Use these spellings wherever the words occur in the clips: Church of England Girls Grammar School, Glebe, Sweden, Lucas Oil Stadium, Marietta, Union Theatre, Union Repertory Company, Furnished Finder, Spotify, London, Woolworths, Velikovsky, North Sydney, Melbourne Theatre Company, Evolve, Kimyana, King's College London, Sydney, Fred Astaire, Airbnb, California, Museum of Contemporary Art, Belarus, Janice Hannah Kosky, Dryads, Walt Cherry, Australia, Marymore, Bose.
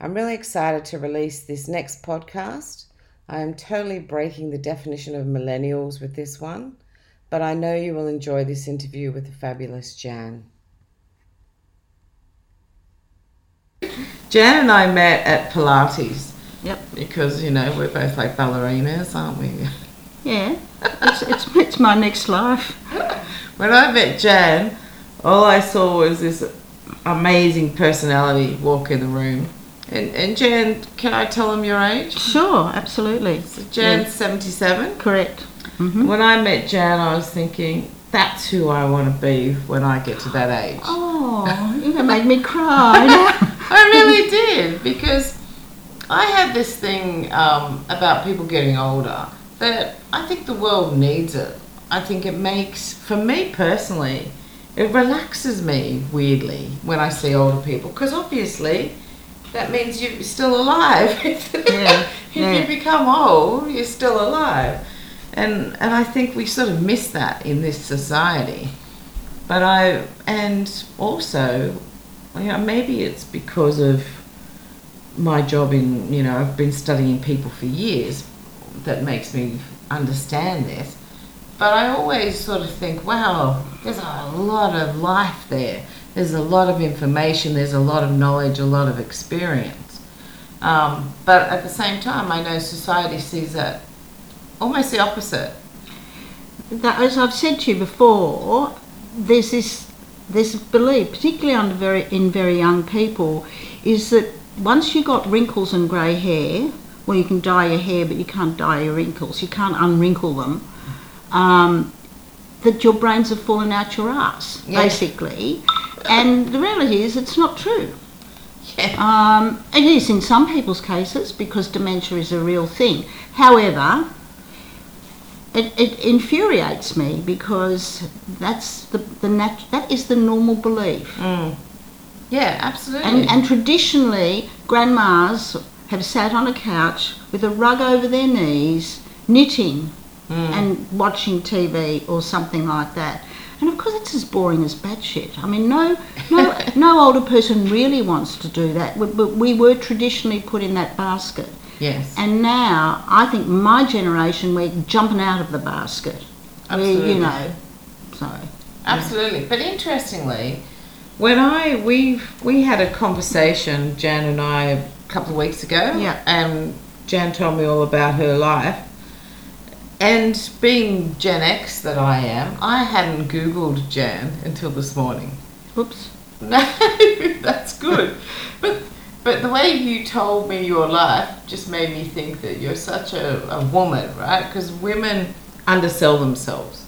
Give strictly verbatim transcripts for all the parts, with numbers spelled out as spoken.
I'm really excited to release this next podcast. I am totally breaking the definition of millennials with this one, but I know you will enjoy this interview with the fabulous Jan. Jan and I met at Pilates. Yep. Because, you know, we're both like ballerinas, aren't we? Yeah. It's it's, it's my next life. When I met Jan, all I saw was this amazing personality walk in the room. And, and Jan, can I tell them your age? Sure, absolutely. So Jan's yes. seventy-seven? Correct. Mm-hmm. When I met Jan, I was thinking, that's who I want to be when I get to that age. Oh, you're going to make me cry. I really did, because I had this thing um, about people getting older that I think the world needs it. I think it makes, for me personally, it relaxes me weirdly when I see older people, because obviously that means you're still alive. yeah, if yeah. you become old, you're still alive. And and I think we sort of miss that in this society. But I, and also, you know, maybe it's because of my job in, you know, I've been studying people for years that makes me understand this. But I always sort of think, wow, there's a lot of life there. There's a lot of information, there's a lot of knowledge, a lot of experience. Um, but at the same time, I know society sees that almost the opposite. That, as I've said to you before, there's this, this belief, particularly on very, in very young people, is that once you've got wrinkles and grey hair, well, you can dye your hair, but you can't dye your wrinkles. You can't unwrinkle them. Um, that your brains have fallen out your ass, yeah. basically. And the reality is it's not true. Yeah. Um, it is in some people's cases because dementia is a real thing. However, it, it infuriates me because that's the, the nat- that is the normal belief. Mm. Yeah, absolutely. And, and traditionally, grandmas have sat on a couch with a rug over their knees, knitting mm. and watching T V or something like that. And of course, it's as boring as batshit. I mean, no, no, no older person really wants to do that. But we were traditionally put in that basket. Yes. And now, I think my generation, we're jumping out of the basket. Absolutely. We're, you know, so. Absolutely. Yeah. But interestingly, when I we we had a conversation, Jan and I, a couple of weeks ago. Yeah. And Jan told me all about her life. And being Gen X that I am, I hadn't Googled Jan until this morning. Oops. No, that's good. But but the way you told me your life just made me think that you're such a, a woman, right? Because women undersell themselves.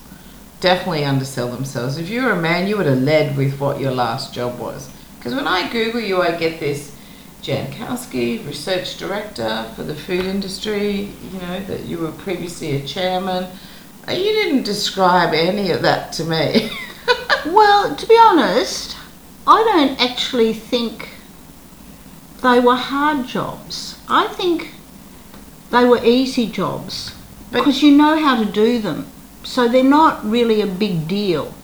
Definitely undersell themselves. If you were a man, you would have led with what your last job was. Because when I Google you, I get this Jankowski, research director for the food industry, you know, that you were previously a chairman. You didn't describe any of that to me. Well, to be honest, I don't actually think they were hard jobs. I think they were easy jobs because you know how to do them. So they're not really a big deal.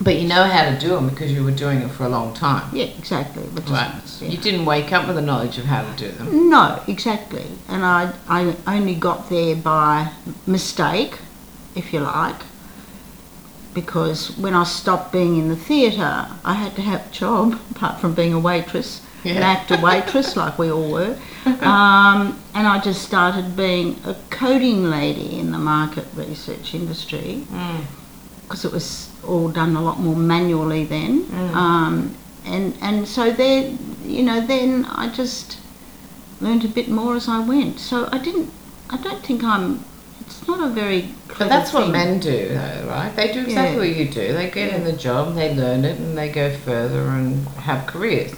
But you know how to do them because you were doing it for a long time. Yeah, exactly. Which right. Is, yeah. You didn't wake up with the knowledge of how to do them. No, exactly. And I, I only got there by mistake, if you like, because when I stopped being in the theatre, I had to have a job, apart from being a waitress, yeah. an actor waitress, like we all were. Um, and I just started being a coding lady in the market research industry. Mm. Because it was all done a lot more manually then, mm. um, and and so there, you know, then I just learned a bit more as I went. So I didn't, I don't think I'm. It's not a very. But that's thing. What men do, though, right? They do exactly yeah. what you do. They get yeah. in the job, they learn it, and they go further and have careers.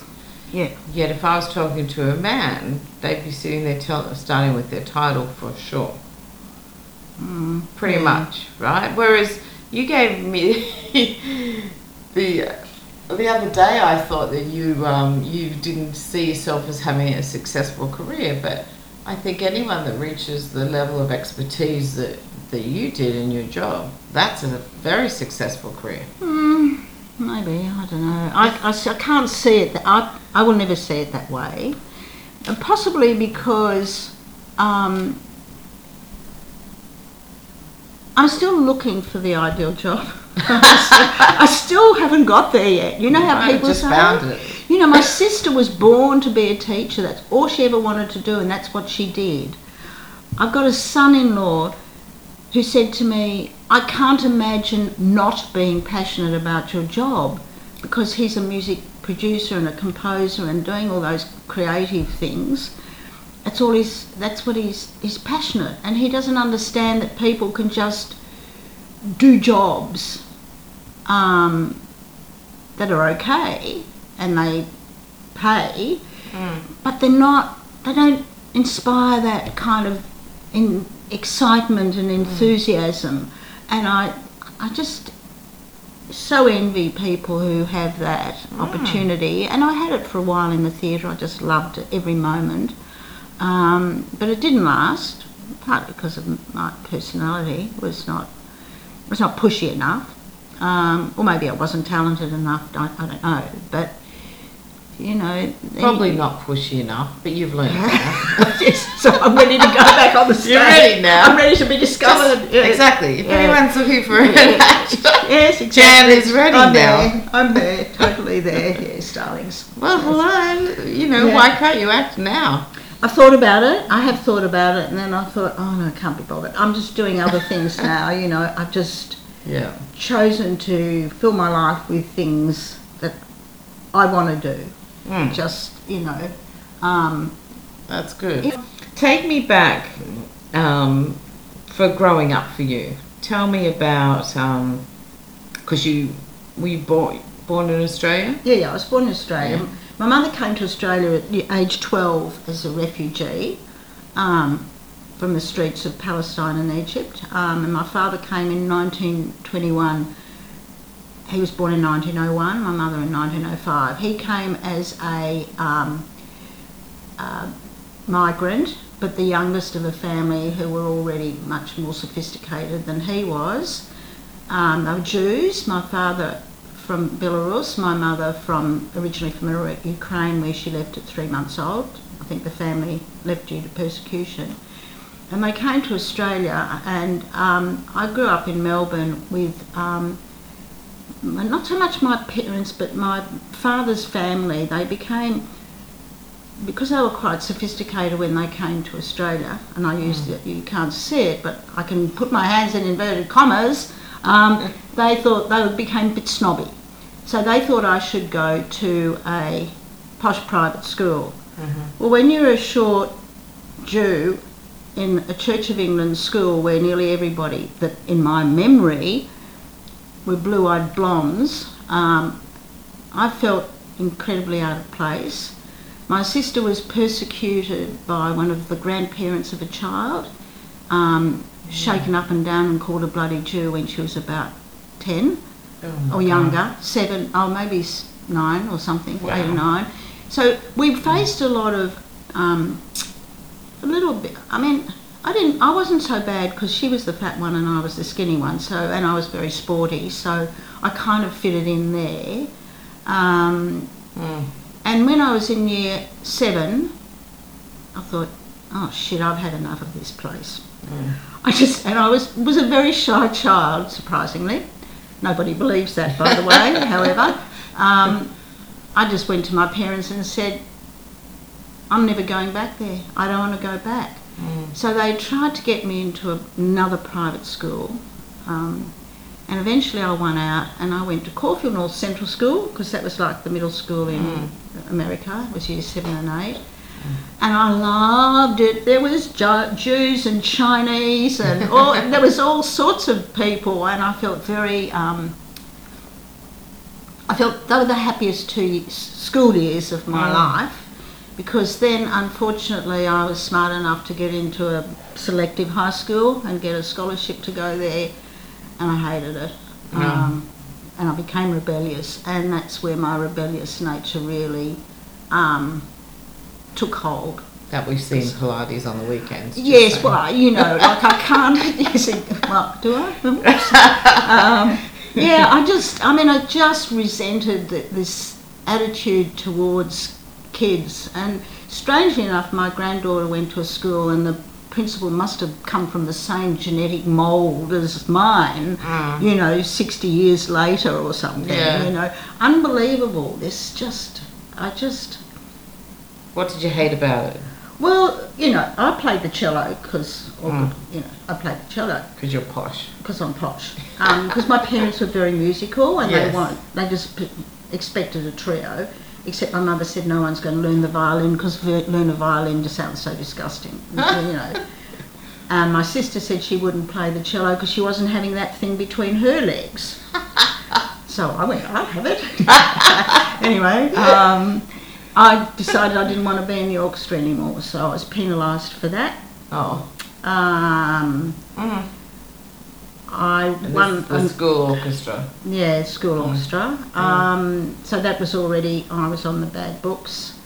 Yeah. Yet if I was talking to a man, they'd be sitting there tell, starting with their title for sure. Mm. Pretty yeah. much, right? Whereas. You gave me the the other day. I thought that you um, you didn't see yourself as having a successful career, but I think anyone that reaches the level of expertise that, that you did in your job, that's a very successful career. Mm, maybe I don't know. I, I, I can't see it. That, I I will never see it that way. possibly because um, I'm still looking for the ideal job. I still haven't got there yet. You know how I people just say, found it. You know, my sister was born to be a teacher. That's all she ever wanted to do, and that's what she did. I've got a son-in-law who said to me, I can't imagine not being passionate about your job, because he's a music producer and a composer and doing all those creative things. That's all he's, that's what he's, he's passionate. And he doesn't understand that people can just do jobs um, that are okay and they pay, mm. but they're not, they don't inspire that kind of in excitement and enthusiasm. Mm. And I, I just so envy people who have that mm. opportunity. And I had it for a while in the theatre. I just loved it every moment. Um, but it didn't last, partly because of my personality was not was not pushy enough, um, or maybe I wasn't talented enough. I, I don't know, but you know, probably you, not pushy enough. But you've learned. Yes, so I'm ready to go back on the stage. You're ready now. I'm ready to be discovered. Just, yeah. Exactly. If yeah. anyone's looking for yeah. an yes, exactly. Jan is ready I'm now. There. I'm there, totally there. Yes, darlings. Well, hello. You know, yeah. why can't you act now? I thought about it, I have thought about it, and then I thought, oh no, I can't be bothered. I'm just doing other things now, you know, I've just yeah. chosen to fill my life with things that I want to do. Mm. Just, you know. Um, That's good. If- Take me back um, for growing up for you. Tell me about, because um, you, were you born, born in Australia? Yeah, yeah, I was born in Australia. Yeah. My mother came to Australia at age twelve as a refugee um, from the streets of Palestine and Egypt. Um, and my father came in nineteen twenty-one. He was born in nineteen oh one, my mother in nineteen oh five. He came as a um, uh, migrant, but the youngest of a family who were already much more sophisticated than he was. Um, they were Jews. My father from Belarus, my mother from originally from Ukraine, where she left at three months old. I think the family left due to persecution. And they came to Australia, and um, I grew up in Melbourne with um, not so much my parents, but my father's family. They became, because they were quite sophisticated when they came to Australia, and I used mm. it, you can't see it, but I can put my hands in inverted commas. Um, they thought they became a bit snobby, so they thought I should go to a posh private school. Mm-hmm. Well, when you're a short Jew in a Church of England school where nearly everybody that in my memory were blue-eyed blondes, um, I felt incredibly out of place. My sister was persecuted by one of the grandparents of a child. Um, shaken up and down and called a bloody Jew when she was about ten oh or younger, God. seven, oh maybe nine or something, wow. eight or nine. So we faced a lot of, um, a little bit, I mean, I didn't, I wasn't so bad because she was the fat one and I was the skinny one, so, and I was very sporty, so I kind of fitted in there. Um, mm. And when I was in year seven, I thought, oh shit, I've had enough of this place. Mm. I just and I was was a very shy child, surprisingly. Nobody believes that, by the way. However, um, I just went to my parents and said, "I'm never going back there. I don't want to go back." Mm. So they tried to get me into a, another private school, um, and eventually I won out and I went to Caulfield North Central School because that was like the middle school in mm. America. It was year seven and eight. And I loved it. There was Ju- Jews and Chinese and all, there was all sorts of people, and I felt very, um, I felt they were the happiest two years, school years of my mm. life, because then unfortunately I was smart enough to get into a selective high school and get a scholarship to go there, and I hated it. Mm. Um, and I became rebellious, and that's where my rebellious nature really... Um, took hold. That we see in Pilates on the weekends. Yes, so. Well, you know, like I can't, you see, well, do I? Um, yeah, I just, I mean, I just resented the, this attitude towards kids, and Strangely enough, my granddaughter went to a school and the principal must have come from the same genetic mould as mine, mm. you know, sixty years later or something, yeah. you know. Unbelievable. This just, I just... What did you hate about it? Well, you know, I played the cello because, mm. you know, I played the cello. Because you're posh. Because I'm posh. Because um, my parents were very musical and yes. they want, they just p- expected a trio. Except my mother said no one's going to learn the violin because learn a violin just sounds so disgusting, you know. And my sister said she wouldn't play the cello because she wasn't having that thing between her legs. So I went, I have it. Anyway, um, I decided I didn't want to be in the orchestra anymore, so I was penalised for that. Oh. Um, mm. I and won the um, school orchestra. Yeah, school mm. orchestra. Mm. Um, so that was already, I was on the bad books.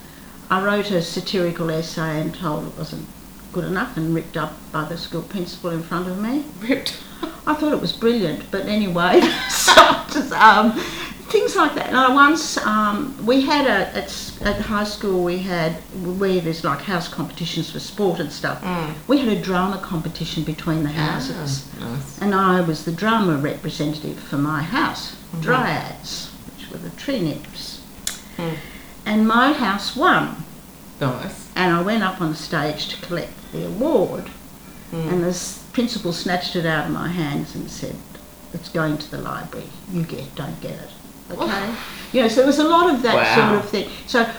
I wrote a satirical essay and told it wasn't good enough and ripped up by the school principal in front of me. Ripped? I thought it was brilliant, but anyway, so just, um, things like that. And I once, um, we had a, at, at high school we had, where there's like house competitions for sport and stuff, mm. we had a drama competition between the houses. Ah, nice. And I was the drama representative for my house, mm-hmm. Dryads, which were the tree nymphs. Mm. And my house won. Nice. And I went up on stage to collect the award, mm. and the principal snatched it out of my hands and said, it's going to the library, you get, don't get it. Okay. You know, so there was a lot of that wow. sort of thing. So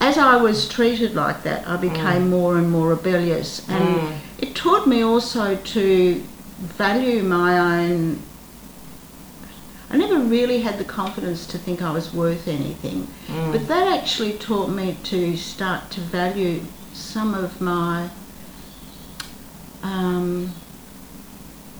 as I was treated like that, I became mm. more and more rebellious. And mm. it taught me also to value my own... I never really had the confidence to think I was worth anything. Mm. But that actually taught me to start to value some of my... Um,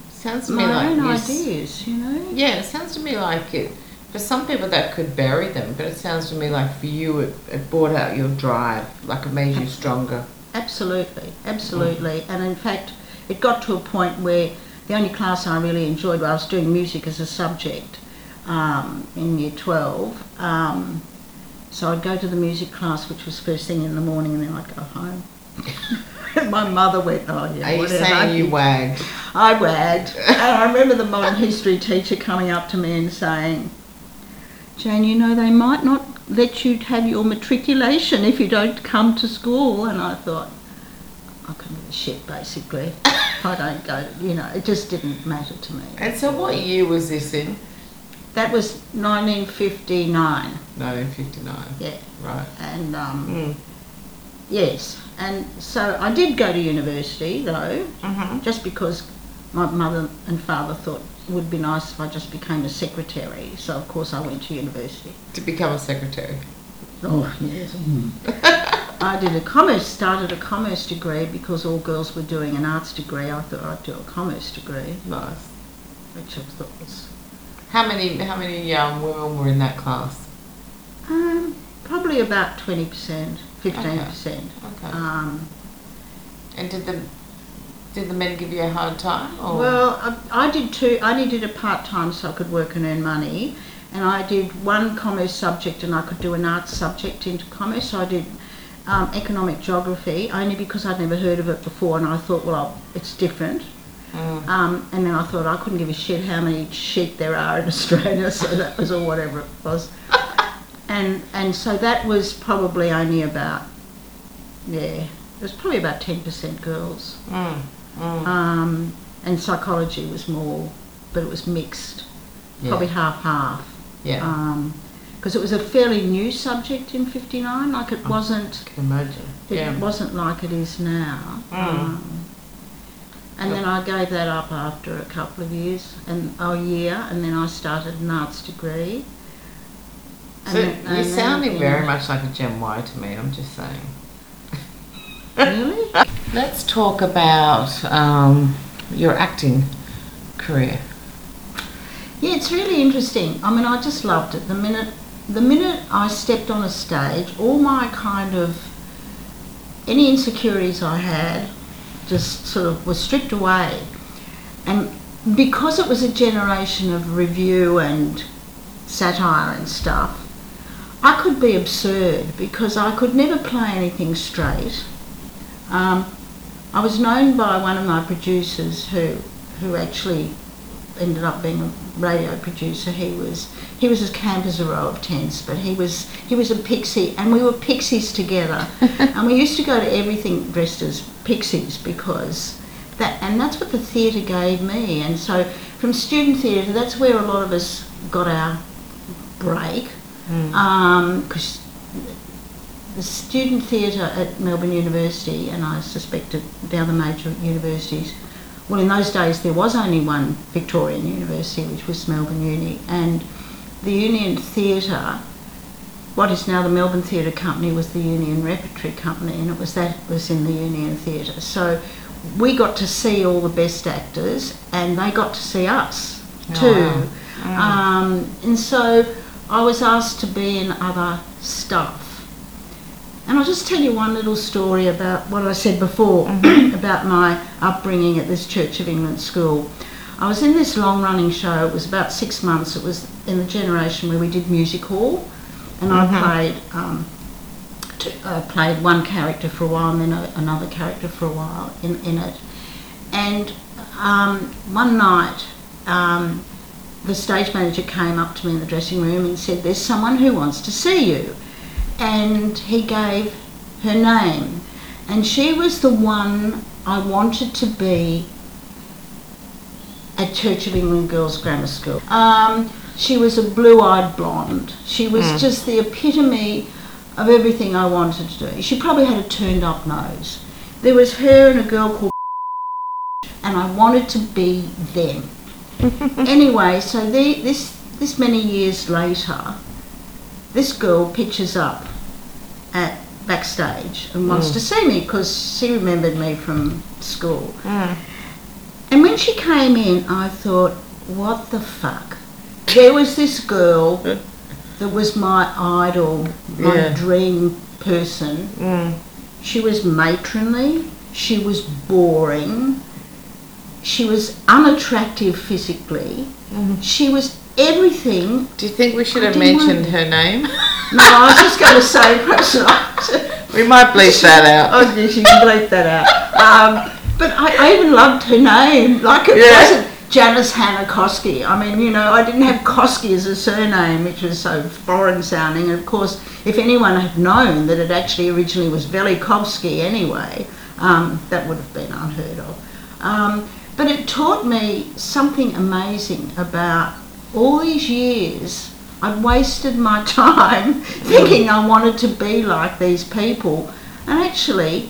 sounds to my me like own ideas, s- you know? Yeah, it sounds to me like it... For some people that could bury them, but it sounds to me like for you it, it brought out your drive, like it made you stronger. Absolutely, absolutely. Mm. And in fact, it got to a point where the only class I really enjoyed was I was doing music as a subject um, in year twelve. Um, so I'd go to the music class, which was first thing in the morning, and then I'd go home. My mother went, oh yeah. Are you saying I, you wagged? I wagged. And I remember the modern history teacher coming up to me and saying, Jane, you know, they might not let you have your matriculation if you don't come to school. And I thought, I can give a shit, basically. I don't go, you know, it just didn't matter to me. And so what year was this in? That was nineteen fifty-nine. nineteen fifty-nine. Yeah. Right. And, um, mm. yes. And so I did go to university, though, mm-hmm. just because my mother and father thought, would be nice if I just became a secretary. So of course I went to university. To become a secretary? Oh, yes. Mm. I did a commerce, started a commerce degree because all girls were doing an arts degree. I thought I'd do a commerce degree. Nice. Which I thought was... How many, how many um, women were in that class? Um, probably about twenty percent, fifteen percent. Okay. Okay. Um, and did the... Did the men give you a hard time? Or? Well, I, I did two. I only did a part-time so I could work and earn money. And I did one commerce subject and I could do an arts subject into commerce. So I did um, economic geography only because I'd never heard of it before and I thought, well, I'll, it's different. Mm. Um, and then I thought I couldn't give a shit how many sheep there are in Australia, so that was all whatever it was. and and so that was probably only about, yeah, it was probably about ten percent girls. Mm. Mm. Um, and psychology was more, but it was mixed, yeah. probably half-half. Yeah. Because um, it was a fairly new subject in fifty-nine, like it wasn't... I can imagine. It yeah. wasn't like it is now. Mm. Um, and then I gave that up after a couple of years, and a year, and then I started an arts degree. So and, and you're sounding very much like a Gen Y to me, I'm just saying. Really? Let's talk about um, your acting career. Yeah, it's really interesting. I mean, I just loved it. The minute, the minute I stepped on a stage, all my kind of, any insecurities I had just sort of were stripped away. And because it was a generation of review and satire and stuff, I could be absurd because I could never play anything straight. Um, I was known by one of my producers who who actually ended up being a radio producer. He was he was as camp as a row of tents, but he was he was a pixie, and we were pixies together. And we used to go to everything dressed as pixies because that and that's what the theatre gave me. And so from student theatre, that's where a lot of us got our break, mm. um, 'cause the student theatre at Melbourne University, and I suspect at the other major universities. Well, in those days there was only one Victorian university, which was Melbourne Uni, and the Union Theatre, what is now the Melbourne Theatre Company, was the Union Repertory Company, and it was that was in the Union Theatre. So we got to see all the best actors, and they got to see us too. Oh, wow. Mm. Um, and so I was asked to be in other stuff. And I'll just tell you one little story about what I said before mm-hmm. about my upbringing at this Church of England school. I was in this long-running show. It was about six months. It was in the generation where we did music hall, and mm-hmm. I played um, t- uh, played one character for a while and then a- another character for a while in, in it. And um, one night, um, the stage manager came up to me in the dressing room and said, "There's someone who wants to see you." And he gave her name, and she was the one I wanted to be at Church of England Girls Grammar School. Um, she was a blue-eyed blonde. She was mm. just the epitome of everything I wanted to do. She probably had a turned-up nose. There was her and a girl called and I wanted to be them. Anyway, so the, this this many years later, this girl pitches up at backstage and wants mm. to see me because she remembered me from school. Mm. And when she came in, I thought, what the fuck? There was this girl that was my idol, my yeah. dream person. Mm. She was matronly. She was boring. She was unattractive physically. Mm-hmm. She was everything. Do you think we should I have mentioned her name? No, I was just going to say perhaps not. We might bleep she, that out. Oh, yeah, she can bleep that out. Um, but I, I even loved her name. Like it yeah. wasn't Janice Hannah Kosky. I mean, you know, I didn't have Kosky as a surname, which was so foreign sounding. And of course, if anyone had known that it actually originally was Velikovsky anyway, um, that would have been unheard of. Um, but it taught me something amazing about all these years, I'd wasted my time thinking I wanted to be like these people, and actually,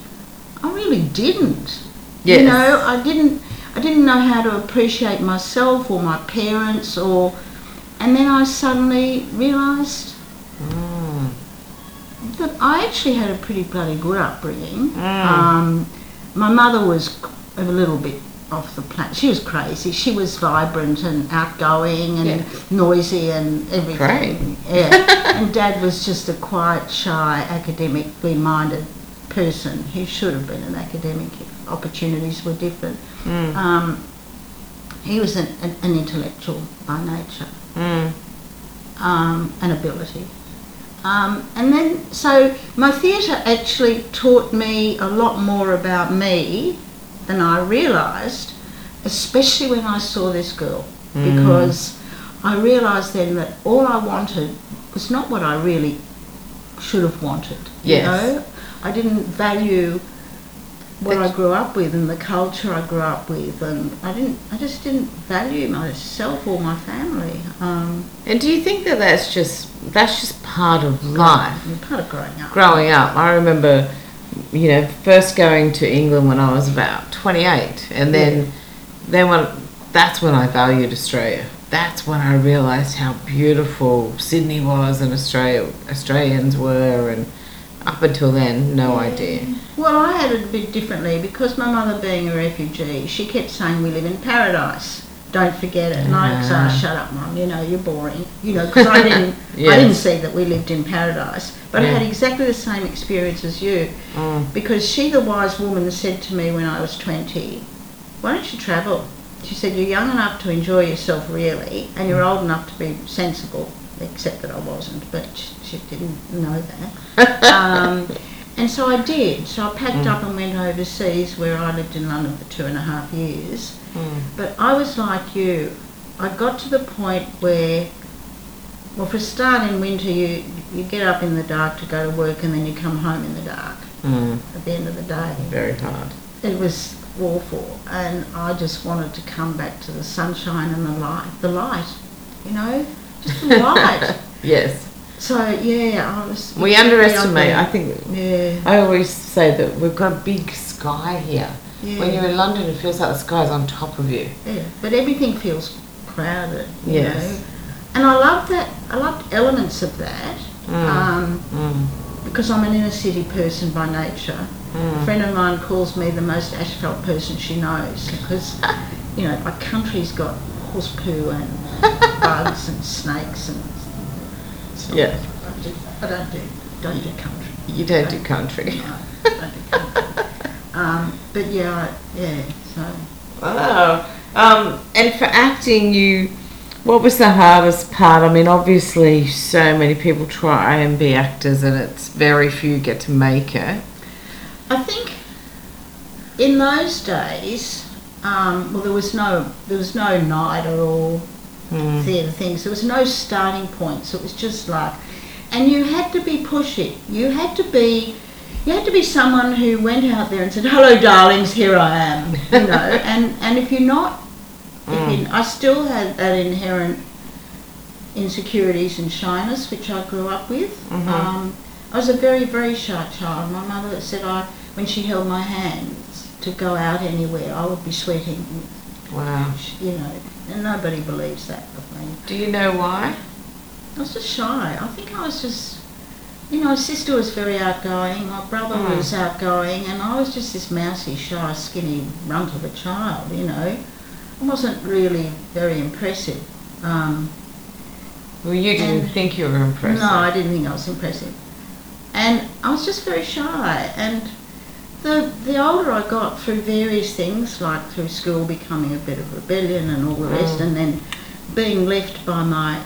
I really didn't. Yes. You know, I didn't. I didn't know how to appreciate myself or my parents, or, and then I suddenly realised mm. that I actually had a pretty bloody good upbringing. Mm. Um, my mother was a little bit off the planet. She was crazy. She was vibrant and outgoing and yeah. noisy and everything. Great. Yeah. And Dad was just a quiet, shy, academically minded person. He should have been an academic if opportunities were different. Mm. Um, he was an, an, an intellectual by nature mm. um, and ability. Um, and then, so my theatre actually taught me a lot more about me than I realised, especially when I saw this girl, mm. because I realised then that all I wanted was not what I really should have wanted. Yes. You know, I didn't value what but I grew up with and the culture I grew up with, and I didn't. I just didn't value myself or my family. Um, and do you think that that's just that's just part of life? Part of growing up. Growing up, I remember. You know, first going to England when I was about twenty-eight, and then, yeah. then when, that's when I valued Australia. That's when I realised how beautiful Sydney was and Australia, Australians were, and up until then, no yeah. idea. Well, I had it a bit differently because my mother, being a refugee, she kept saying we live in paradise. Don't forget it. And I was like, shut up, Mum, you know, you're boring. You know, because I didn't, yes. I didn't see that we lived in paradise. But yeah. I had exactly the same experience as you. Mm. Because she, the wise woman, said to me when I was twenty, why don't you travel? She said, you're young enough to enjoy yourself, really, and you're old enough to be sensible. except that I wasn't, but she didn't know that. um, and so I did. So I packed mm. up and went overseas, where I lived in London for two and a half years. Mm. But I was like you. I got to the point where, well, for a start in winter, you, you get up in the dark to go to work and then you come home in the dark mm. at the end of the day. Very hard. It was awful, and I just wanted to come back to the sunshine and the light, the light, you know, just the light. Yes. So, yeah, I was... We underestimate, I think, yeah. I always say that we've got a big sky here. Yeah. When you're in London, it feels like the sky's on top of you. Yeah, but everything feels crowded, you yes. know. And I love that, I loved elements of that, mm. Um, mm. because I'm an inner city person by nature. Mm. A friend of mine calls me the most asphalt person she knows, because, you know, our country's got horse poo and bugs and snakes and stuff. Yeah. I, do, I don't do, don't do country. You don't, don't do country. No, I don't do country. um, but yeah, I, yeah, so. Wow. Um, and for acting, you... What was the hardest part? I mean, obviously, so many people try and be actors, and it's very few get to make it. I think in those days, um, well, there was no there was no night at all mm. theatre things. There was no starting point, so it was just like, and you had to be pushy. You had to be, you had to be someone who went out there and said, "Hello, darlings, here I am," you know, and and if you're not. Mm. I still had that inherent insecurities and shyness, which I grew up with. Mm-hmm. Um, I was a very, very shy child. My mother said I, when she held my hands to go out anywhere, I would be sweating. Wow. You know, and nobody believes that of me. Do you know why? I was just shy. I think I was just, you know, my sister was very outgoing, my brother mm. was outgoing, and I was just this mousy, shy, skinny runt of a child, you know. Wasn't really very impressive. Um, well, you didn't think you were impressive. No, I didn't think I was impressive. And I was just very shy. And the the older I got, through various things, like through school becoming a bit of rebellion and all the mm. rest, and then being left by my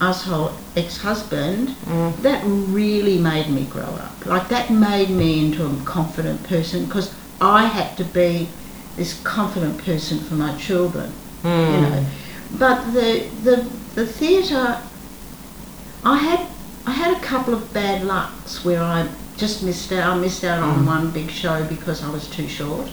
asshole ex-husband, mm. that really made me grow up. Like, that made me into a confident person, because I had to be this confident person for my children, mm. you know. But the the the theatre, I had I had a couple of bad lucks where I just missed out. I missed out on mm. one big show because I was too short.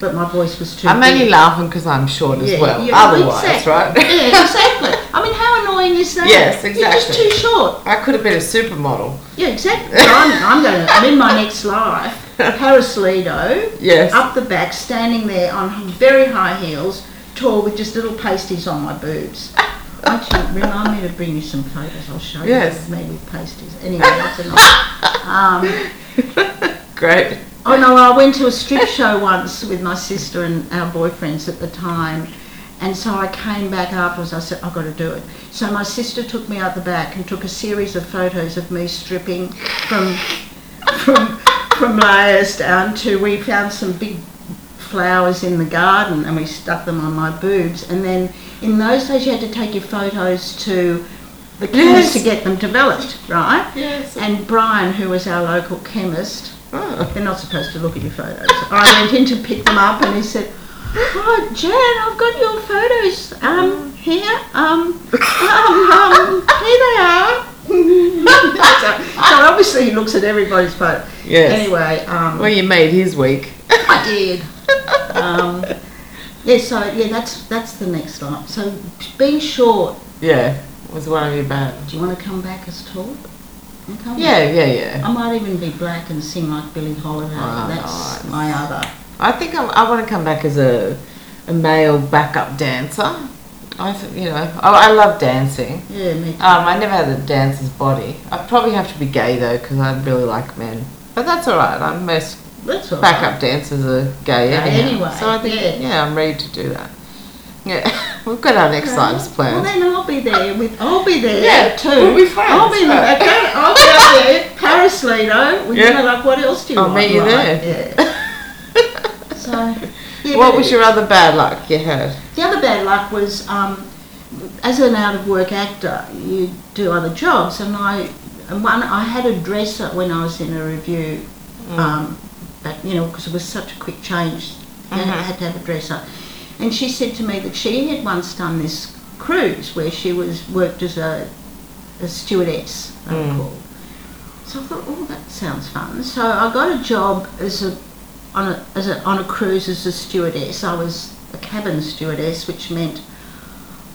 But my voice was too. I'm big. Only laughing because I'm short yeah, as well. Yeah, otherwise, exactly. Right? Yeah, exactly. I mean, how annoying is that? Yes, exactly. You're just too short. I could have been a supermodel. Yeah, exactly. I'm, I'm gonna. I'm in my next life. Paris Lido, yes. Up the back, standing there on very high heels, tall, with just little pasties on my boobs. Actually, remind me to bring you some photos. I'll show yes. you. Yes. Me with pasties. Anyway, that's enough. Um, Great. Oh no, I went to a strip show once with my sister and our boyfriends at the time, and so I came back afterwards. I said, I've got to do it. So my sister took me out the back and took a series of photos of me stripping from from. from layers down to, we found some big flowers in the garden and we stuck them on my boobs, and then in those days you had to take your photos to the chemist yes. to get them developed, right? Yes. And Brian, who was our local chemist, oh. they're not supposed to look at your photos. I went in to pick them up and he said, "Oh, Jan, I've got your photos um, here, um, um, um, here they are." so, so obviously he looks at everybody's photo. Yes. Anyway. Um, well, you made his week. I did. Um, yeah. So yeah, that's that's the next line. So being short. Yeah, was one of your bad. Do you want to come back as tall? Come yeah, back? yeah, yeah. I might even be black and sing like Billie Holiday. Oh, that's nice. My other. I think I'm, I want to come back as a a male backup dancer. I th- you know, I, I love dancing. Yeah, me too. Um, I never had a dancer's body. I'd probably have to be gay though, because I really like men. But that's all right. I'm most that's all backup right. dancers are gay yeah, anyhow. Anyway. So I think yeah. yeah, I'm ready to do that. Yeah, we've got our next okay. lives planned. Well, then I'll be there with. I'll be there yeah, too. We'll be friends. I'll be there. Okay, I'll be up there. Paris Lido. You yeah. know, like what else do you I'll want? I'll meet you right? there. Yeah. so. Yeah, what was your other bad luck you had? The other bad luck was um, as an out-of-work actor, you do other jobs, and I and one I had a dresser when I was in a review, mm. um, but, you know, because it was such a quick change, mm-hmm. I had to have a dresser. And she said to me that she had once done this cruise where she was worked as a, a stewardess, they mm. called. So I thought, oh, that sounds fun. So I got a job as a on a as a, on a cruise as a stewardess. I was a cabin stewardess, which meant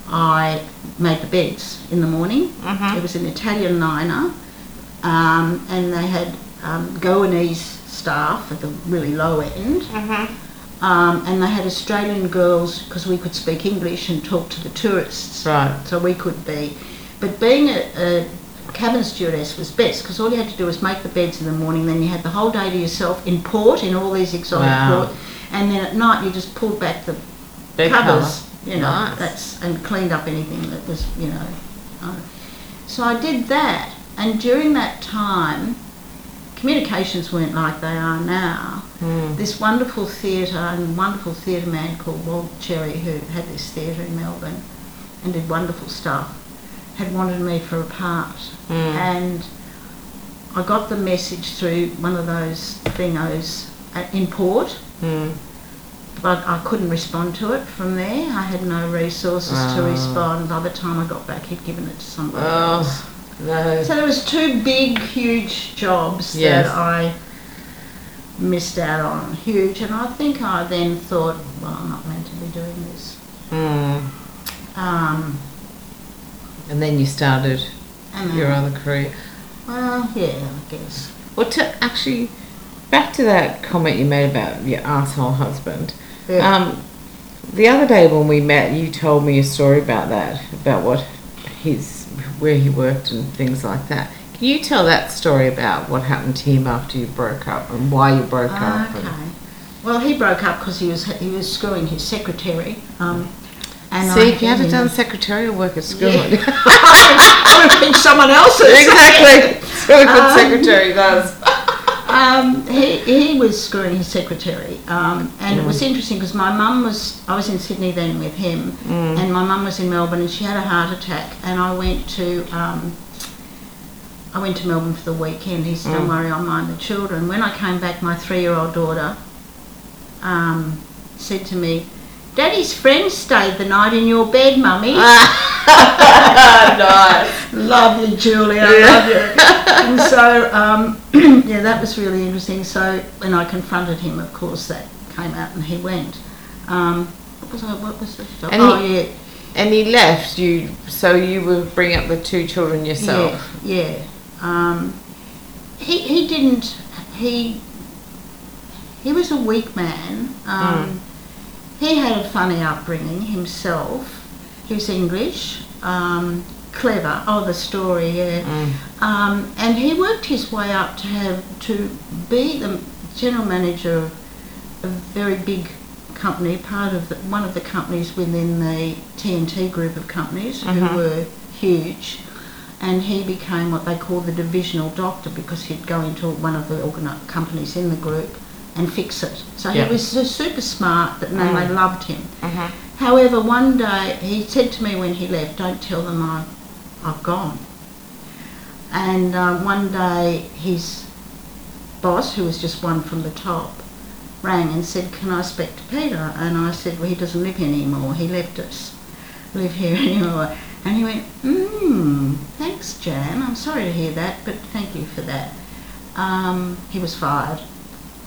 I made the beds in the morning. Mm-hmm. It was an Italian liner, um, and they had um, Goanese staff at the really low end, mm-hmm. um, and they had Australian girls because we could speak English and talk to the tourists. Right. So we could be, but being a, a cabin stewardess was best because all you had to do was make the beds in the morning, then you had the whole day to yourself in port in all these exotic wow. ports, and then at night you just pulled back the Big covers. Colour. You know, nice. that's and cleaned up anything that was, you know. Uh, so I did that, and during that time, communications weren't like they are now. Mm. This wonderful theatre and wonderful theatre man called Walt Cherry, who had this theatre in Melbourne and did wonderful stuff, had wanted me for a part, mm. and I got the message through one of those thingos at, in port. Mm. But I couldn't respond to it from there. I had no resources oh. to respond. By the time I got back, he'd given it to somebody oh, else. No. So there was two big, huge jobs yes. that I missed out on. Huge. And I think I then thought, well, I'm not meant to be doing this. Mm. Um, and then you started and then, your other career. Well, yeah, I guess. Well, to actually, back to that comment you made about your arsehole husband. Yeah. Um, the other day when we met, you told me a story about that, about what his, where he worked and things like that. Can you tell that story about what happened to him after you broke up and why you broke uh, up? Okay. Well, he broke up because he was he was screwing his secretary. Um, and See, I if you hadn't done secretarial work at school, yeah. I would have been someone else's. Exactly. That's what a good um, secretary does. Um, he, he was screwing his secretary, um, and mm. it was interesting because my mum was, I was in Sydney then with him, mm. and my mum was in Melbourne, and she had a heart attack, and I went to, um, I went to Melbourne for the weekend. He said, mm. don't worry, I'll mind the children. When I came back, my three-year-old daughter um, said to me, Daddy's friend stayed the night in your bed, Mummy. Nice. Love you, Julie. I yeah. love you. And so, um, yeah, that was really interesting. So when I confronted him, of course, that came out and he went. Um, what was I, what was the job? And oh, he, yeah. And he left you, so you were bringing up the two children yourself. Yeah, yeah. Um, he, he didn't, he, he was a weak man. Um, mm. He had a funny upbringing himself. He was English, um, clever. Oh, the story, yeah. Mm. Um, and he worked his way up to have to be the general manager of a very big company, part of the, one of the companies within the T N T group of companies mm-hmm. who were huge. And he became what they call the divisional doctor because he'd go into one of the organi- companies in the group and fix it. So yep. he was so super smart that no, mm. they loved him. Uh-huh. However, one day he said to me when he left, don't tell them I've, I've gone. And uh, one day his boss, who was just one from the top, rang and said, can I speak to Peter? And I said, well, he doesn't live here anymore. He left us, live here anymore. And he went, hmm, thanks, Jan. I'm sorry to hear that, but thank you for that. Um, he was fired.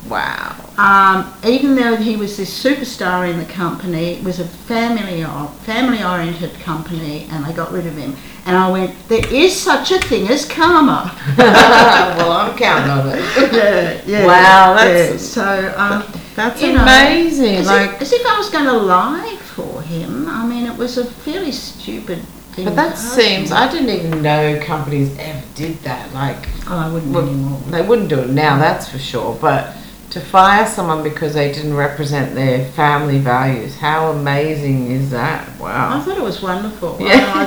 Wow. Um, even though he was this superstar in the company, it was a family or, family-oriented company, and they got rid of him. And I went, there is such a thing as karma. Well, I'm counting on it. Yeah, yeah. Wow, that's yeah. so. Um, that's amazing. Know, as, like, if, as if I was going to lie for him. I mean, it was a fairly stupid thing. But that seems. I didn't even know companies ever did that. Like, oh, I wouldn't well, anymore. They wouldn't do it now. That's for sure. But to fire someone because they didn't represent their family values. How amazing is that? Wow. I thought it was wonderful. Yes. I, I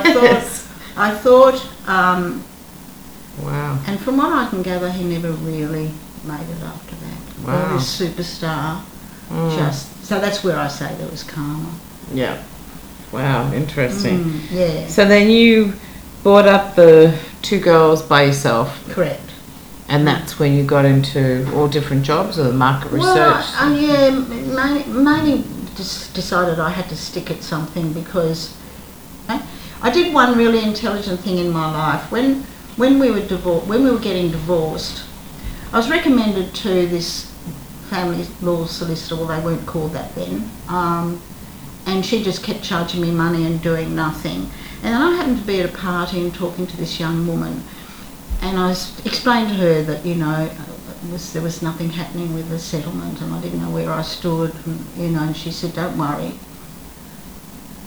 thought, I thought um, wow. And from what I can gather, he never really made it after that. Wow. Or this superstar. Mm. Just, so that's where I say there was karma. Yeah. Wow, interesting. Mm, yeah. So then you brought up the two girls by yourself. Correct. And that's when you got into all different jobs, or the market research? Well, I, um, yeah, mainly just decided I had to stick at something because I did one really intelligent thing in my life. When when we were divor- when we were getting divorced, I was recommended to this family law solicitor, well, they weren't called that then, um, and she just kept charging me money and doing nothing. And then I happened to be at a party and talking to this young woman, and I explained to her that, you know, it was, there was nothing happening with the settlement and I didn't know where I stood, and, you know, and she said, don't worry,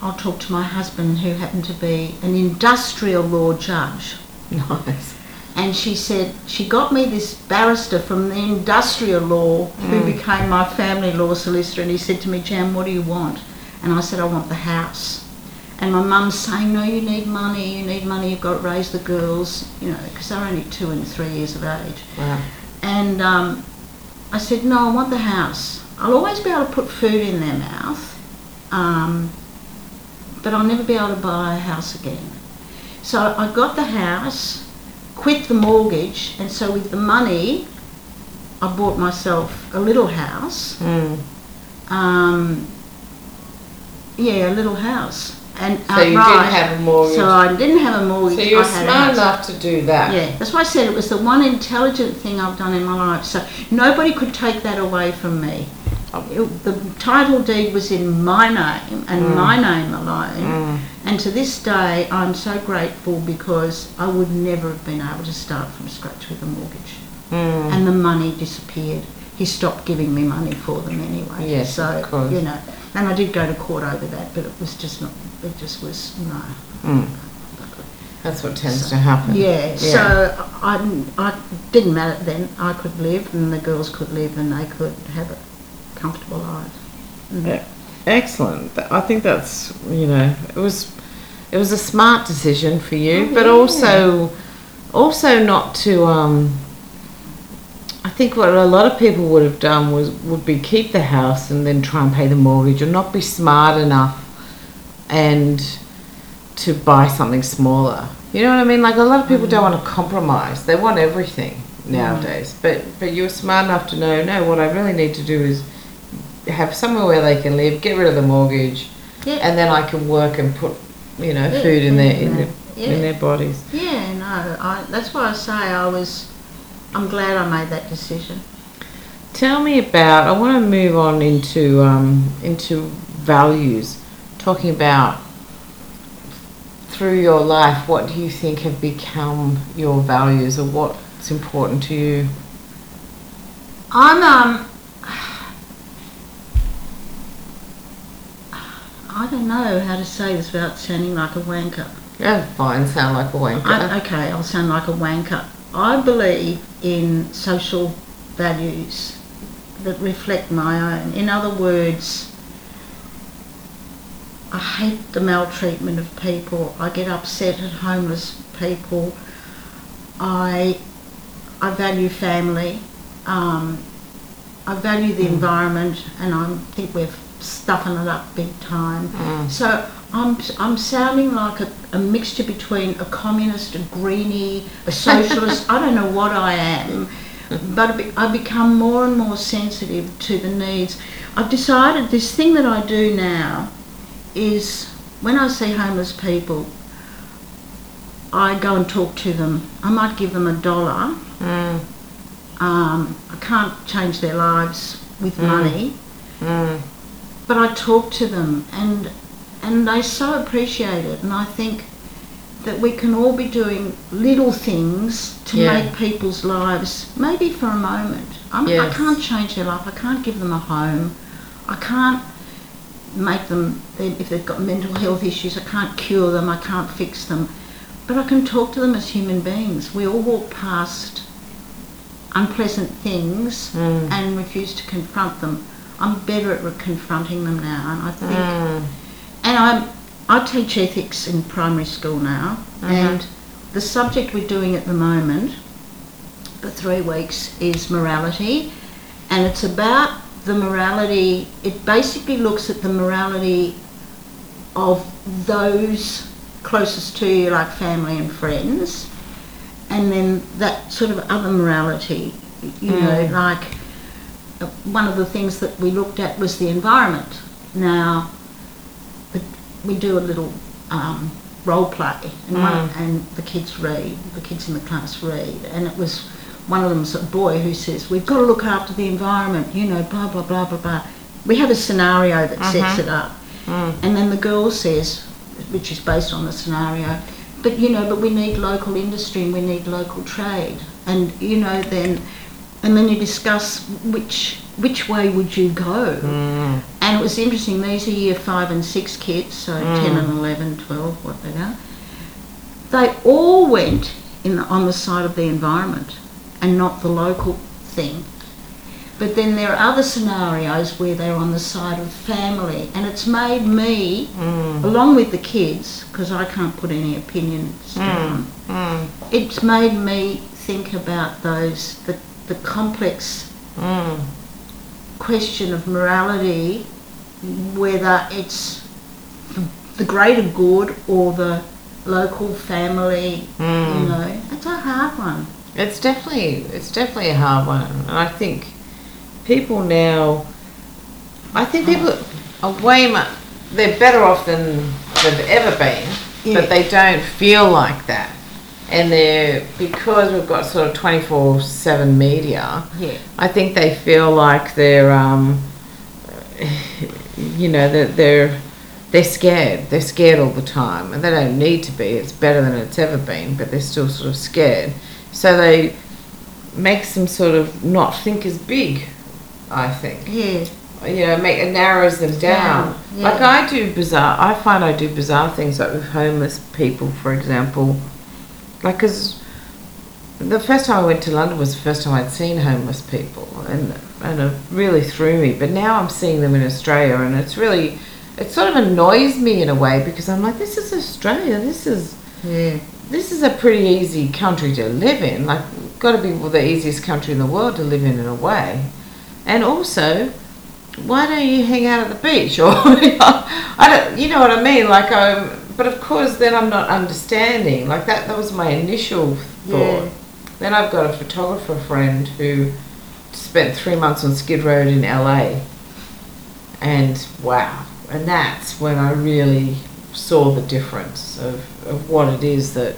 I'll talk to my husband, who happened to be an industrial law judge. Nice. And she said, she got me this barrister from the industrial law mm. who became my family law solicitor, and he said to me, Jan, what do you want? And I said, I want the house. And my mum's saying, no, you need money, you need money, you've got to raise the girls, you know, because they're only two and three years of age. Wow. And um, I said, no, I want the house. I'll always be able to put food in their mouth, um, but I'll never be able to buy a house again. So I got the house, quit the mortgage, and so with the money, I bought myself a little house. Mm. Um, yeah, a little house. And so you right, didn't have a mortgage. So I didn't have a mortgage. So you were smart enough to do that. Yeah, that's why I said it was the one intelligent thing I've done in my life. So nobody could take that away from me. It, the title deed was in my name and mm. my name alone. Mm. And to this day, I'm so grateful because I would never have been able to start from scratch with a mortgage. Mm. And the money disappeared. He stopped giving me money for them anyway. Yes, so, of course. You know, and I did go to court over that, but it was just not. It just was no. Mm. That's what tends so, to happen. Yeah. yeah. So I, I didn't matter then. I could live, and the girls could live, and they could have a comfortable life. Mm. Yeah. Excellent. I think that's you know it was it was a smart decision for you, oh, but yeah. also also not to. Um, I think what a lot of people would have done was would be keep the house and then try and pay the mortgage, or not be smart enough and to buy something smaller. You know what I mean? Like a lot of people mm. don't want to compromise. They want everything nowadays. Mm. But but you're smart enough to know, no, what I really need to do is have somewhere where they can live, get rid of the mortgage, yeah. and then I can work and put, you know, yeah, food in their in, their, yeah. in their bodies. Yeah, no, I, that's why I say I was... I'm glad I made that decision. Tell me about, I want to move on into um, into values, talking about through your life, what do you think have become your values or what's important to you? I'm, um, I don't know how to say this without sounding like a wanker. Yeah, fine, sound like a wanker. I, okay, I'll sound like a wanker. I believe in social values that reflect my own. In other words, I hate the maltreatment of people. I get upset at homeless people. I I value family. Um, I value the mm. environment, and I think we're stuffing it up big time. Mm. So I'm I'm sounding like a, a mixture between a communist, a greenie, a socialist. I don't know what I am, but I become more and more sensitive to the needs. I've decided this thing that I do now is when I see homeless people, I go and talk to them. I might give them a dollar. Mm. Um, I can't change their lives with mm. money, mm. but I talk to them and. And they so appreciate it, and I think that we can all be doing little things to yeah. make people's lives, maybe for a moment. I'm, yes. I can't change their life, I can't give them a home, I can't make them, if they've got mental health issues, I can't cure them, I can't fix them, but I can talk to them as human beings. We all walk past unpleasant things mm. and refuse to confront them. I'm better at confronting them now, and I think... Mm. And I I teach ethics in primary school now, mm-hmm. and the subject we're doing at the moment for three weeks is morality, and it's about the morality, it basically looks at the morality of those closest to you, like family and friends, and then that sort of other morality, you mm. know, like uh, one of the things that we looked at was the environment. Now, we do a little um, role play, and, mm. one, and the kids read, the kids in the class read, and it was one of them's a boy who says, we've got to look after the environment, you know, blah, blah, blah, blah, blah. We have a scenario that mm-hmm. sets it up. Mm. And then the girl says, which is based on the scenario, but, you know, but we need local industry and we need local trade. And, you know, then and then you discuss which which way would you go. Mm. And it was interesting, these are year five and six kids, so mm. ten and eleven, twelve, what they are. They all went in the, on the side of the environment and not the local thing. But then there are other scenarios where they're on the side of family, and it's made me, mm. along with the kids, because I can't put any opinions mm. down, mm. it's made me think about those, the, the complex mm. question of morality, whether it's the greater good or the local family, mm. you know, it's a hard one. It's definitely, it's definitely a hard one, and I think people now, I think people are way much, they're better off than they've ever been, yeah. but they don't feel like that. And they're, because we've got sort of twenty-four seven media, yeah. I think they feel like they're, um, you know, that they're, they're, they're scared. They're scared all the time, and they don't need to be. It's better than it's ever been, but they're still sort of scared. So they makes them sort of not think as big. I think. Yeah. You know, make, it narrows them down. Yeah. Yeah. Like I do bizarre, I find I do bizarre things like with homeless people, for example. Like, because the first time I went to London was the first time I'd seen homeless people, and and it really threw me. But now I'm seeing them in Australia, and it's really, it sort of annoys me in a way, because I'm like, this is Australia, this is, yeah. this is a pretty easy country to live in. Like, got to be well, the easiest country in the world to live in in a way. And also, why don't you hang out at the beach? Or I don't, you know what I mean? Like, um, but of course, then I'm not understanding. Like that, that was my initial thought. Yeah. Then I've got a photographer friend who spent three months on Skid Road in L A, and wow, and that's when I really saw the difference of, of what it is that,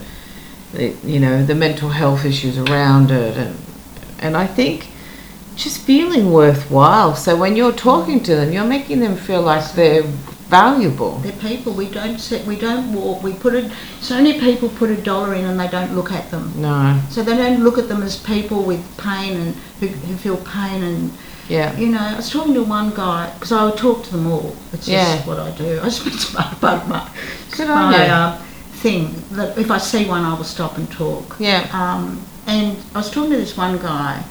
that, you know, the mental health issues around it, and and I think. Just feeling worthwhile. So when you're talking to them, you're making them feel like they're valuable. They're people. We don't sit, we don't walk. We put it. So many people put a dollar in and they don't look at them. No. So they don't look at them as people with pain and who, who feel pain and. Yeah. You know, I was talking to one guy because I would talk to them all. It's yeah. just what I do. I speak about my Good on my uh, thing that if I see one, I will stop and talk. Yeah. Um. And I was talking to this one guy.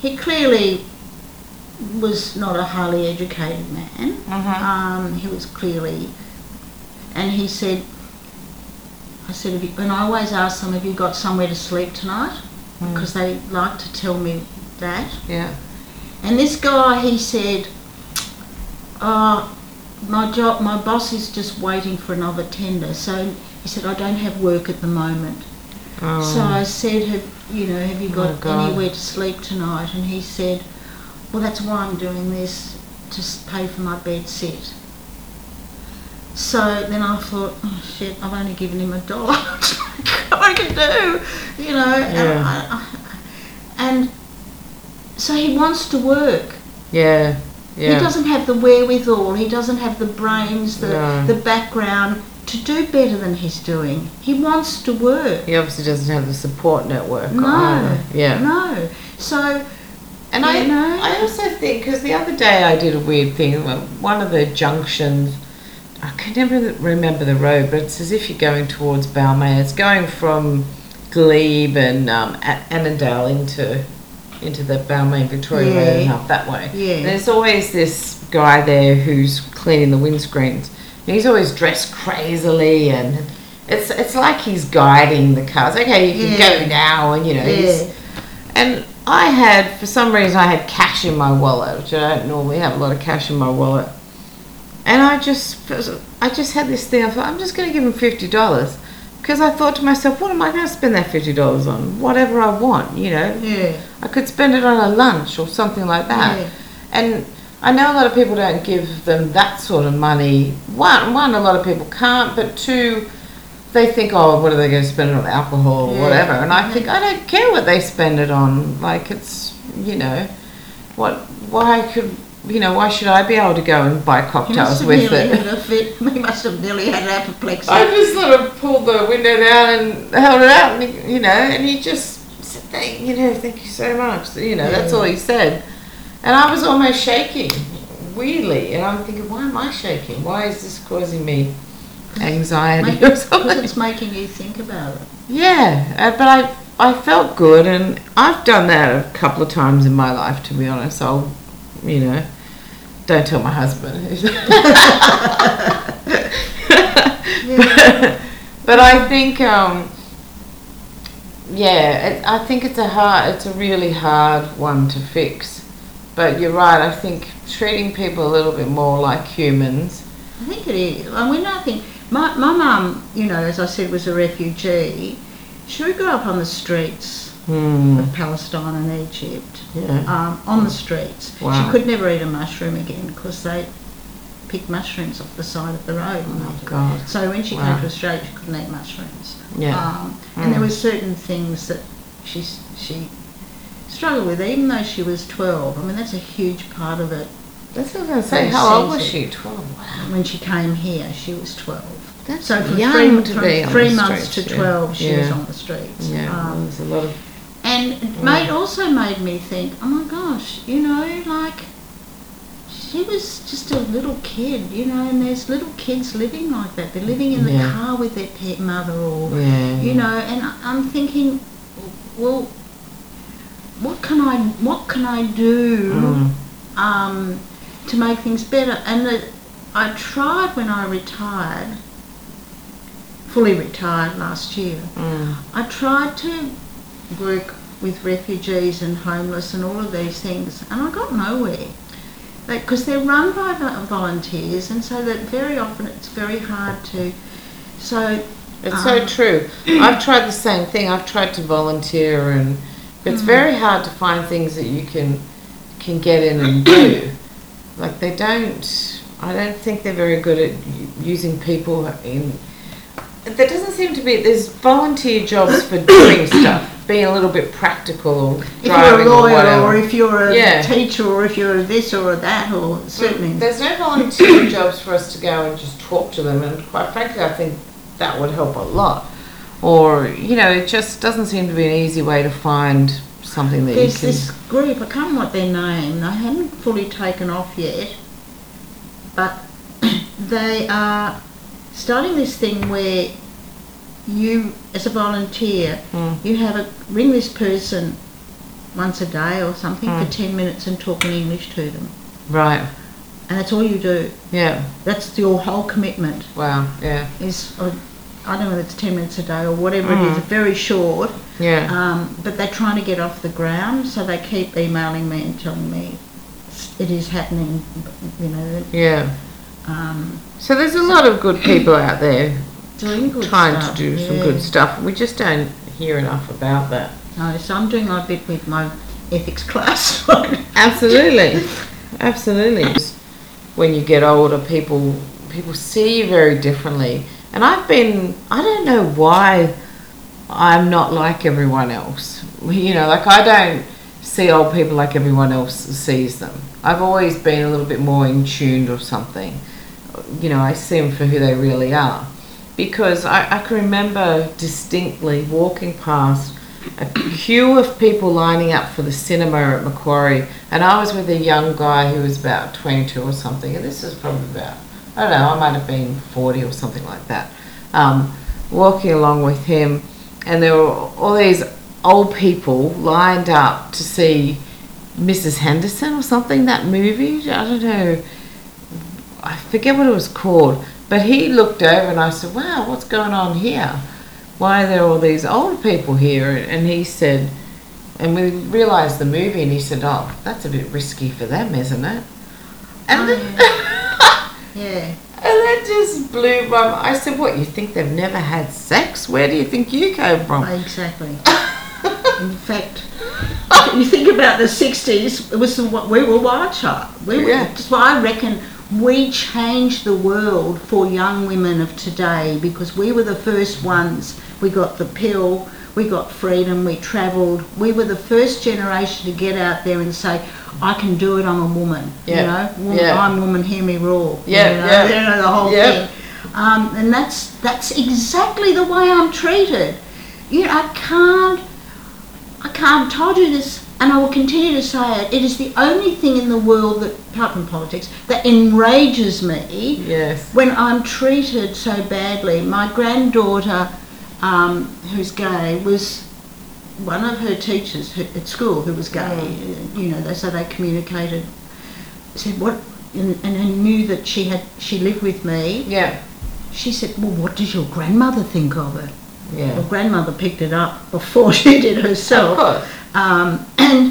He clearly was not a highly educated man. Mm-hmm. Um, he was clearly, and he said, I said, have you, and I always ask them, have you got somewhere to sleep tonight? Mm. Because they like to tell me that. Yeah. And this guy, he said, oh, my job, my boss is just waiting for another tender. So he said, I don't have work at the moment. Oh. So I said, have, you know, have you got oh anywhere to sleep tonight? And he said, well, that's why I'm doing this, to pay for my bed sit. So then I thought, oh, shit, I've only given him a dollar. What I can do, you know. Yeah. And, I, and so he wants to work. Yeah, yeah. He doesn't have the wherewithal. He doesn't have the brains, the no. the background. To do better than he's doing. He wants to work. He obviously doesn't have the support network. No. Either. Yeah. No. So, and I know. I also think, because the other day I did a weird thing. One of the junctions, I can never remember the road, but it's as if you're going towards Balmain. It's going from Glebe and um, Annandale into into the Balmain Victoria yeah. Road and up that way. Yeah. And there's always this guy there who's cleaning the windscreens. He's always dressed crazily, and it's it's like he's guiding the cars. Okay, you can yeah. go now, and you know. Yeah. He's, and I had, for some reason, I had cash in my wallet, which I don't normally have a lot of cash in my wallet. And I just I just had this thing, I thought, I'm just going to give him fifty dollars. Because I thought to myself, what am I going to spend that fifty dollars on? Whatever I want, you know. Yeah. I could spend it on a lunch or something like that. Yeah. And I know a lot of people don't give them that sort of money. One, one, a lot of people can't. But two, they think, oh, what are they going to spend it on, alcohol or yeah. whatever. And I think, I don't care what they spend it on. Like, it's, you know, what, why could... You know, why should I be able to go and buy cocktails with it? He must have nearly had apoplexy. I just sort of pulled the window down and held it out, and, you know, and he just said, thank you know, thank you so much. You know, yeah. That's all he said. And I was almost shaking, weirdly. And I'm thinking, why am I shaking? Why is this causing me anxiety it's making, or something? Because it's making you think about it. Yeah, uh, but I I felt good, and I've done that a couple of times in my life, to be honest. I'll, you know... Don't tell my husband. but, but I think, um, yeah, it, I think it's a hard, it's a really hard one to fix. But you're right. I think treating people a little bit more like humans. I think it is. I mean, I think my my mum, you know, as I said, was a refugee. She grew up on the streets. Mm. Of Palestine and Egypt, yeah. um, on the streets. Wow. She could never eat a mushroom again because they picked mushrooms off the side of the road. Oh God. So when she wow. came to Australia, she couldn't eat mushrooms. Yeah. Um, mm. And there were certain things that she she struggled with, even though she was twelve. I mean, that's a huge part of it. That's what I was going to say. How old was she? twelve. Wow. When she came here, she was twelve. That's so from young three, to from be three on the months streets, to twelve, yeah. she yeah. was on the streets. Yeah, um, there was a lot of. And it made, also made me think, oh my gosh, you know, like, she was just a little kid, you know, and there's little kids living like that. They're living in the yeah. car with their pet mother or, yeah. you know, and I'm thinking, well, what can I, what can I do mm. um, to make things better? And the, I tried when I retired, fully retired last year, mm. I tried to... work with refugees and homeless and all of these things, and I got nowhere because they're run by volunteers, and so that very often it's very hard to so it's um, so true. I've tried the same thing. I've tried to volunteer, and it's mm-hmm. very hard to find things that you can can get in and do. Like they don't I don't think they're very good at using people in there doesn't seem to be there's volunteer jobs for doing stuff, being a little bit practical or if driving you're a lawyer or, or if you're a yeah. teacher or if you're a this or a that or certainly well, there's no volunteer jobs for us to go and just talk to them, and quite frankly I think that would help a lot. Or you know, it just doesn't seem to be an easy way to find something that there's you can there's this group, I can't remember their name, they haven't fully taken off yet, but they are starting this thing where you, as a volunteer, mm. you have a ring this person once a day or something mm. for ten minutes and talk in English to them. Right. And that's all you do. Yeah. That's your whole commitment. Wow. Yeah. Is or, I don't know if it's ten minutes a day or whatever mm. it is. It's very short. Yeah. Um, but they're trying to get off the ground, so they keep emailing me and telling me it is happening. You know. Yeah. Um, so there's a lot of good people out there. Doing good trying stuff, to do yeah. some good stuff. We just don't hear enough about that. No, so I'm doing my bit with my ethics class. Absolutely, absolutely. When you get older, people people see you very differently. And I've been, I don't know why I'm not like everyone else. You know, like I don't see old people like everyone else sees them. I've always been a little bit more in tune or something. You know, I see them for who they really are. Because I, I can remember distinctly walking past a queue of people lining up for the cinema at Macquarie, and I was with a young guy who was about twenty-two or something, and this was probably about, I don't know, I might have been forty or something like that, um, walking along with him, and there were all these old people lined up to see Missus Henderson or something, that movie, I don't know, I forget what it was called. But he looked over and I said, wow, what's going on here? Why are there all these old people here? And he said, and we realised the movie, and he said, oh, that's a bit risky for them, isn't it? And oh, then, yeah. Yeah. And that just blew my mind. I said, what, you think they've never had sex? Where do you think you came from? Exactly. In fact, you think about the sixties, it was what we were wild child. We were, yeah. That's why I reckon we changed the world for young women of today, because we were the first ones. We got the pill, we got freedom, we travelled. We were the first generation to get out there and say, I can do it, I'm a woman, yep. you know. Woman, yep. I'm woman, hear me roar. Yeah, you know? yeah. You know, the whole yep. thing. Um, and that's that's exactly the way I'm treated. You know, I can't, I can't, told you this, and I will continue to say it, it is the only thing in the world that, apart from politics, that enrages me yes. when I'm treated so badly. My granddaughter, um, who's gay, was one of her teachers who, at school who was gay, you know, they so they communicated, said what, and, and I knew that she had, she lived with me. Yeah. She said, well, what does your grandmother think of it? Yeah. Well, grandmother picked it up before she did herself. Of course. Um, and,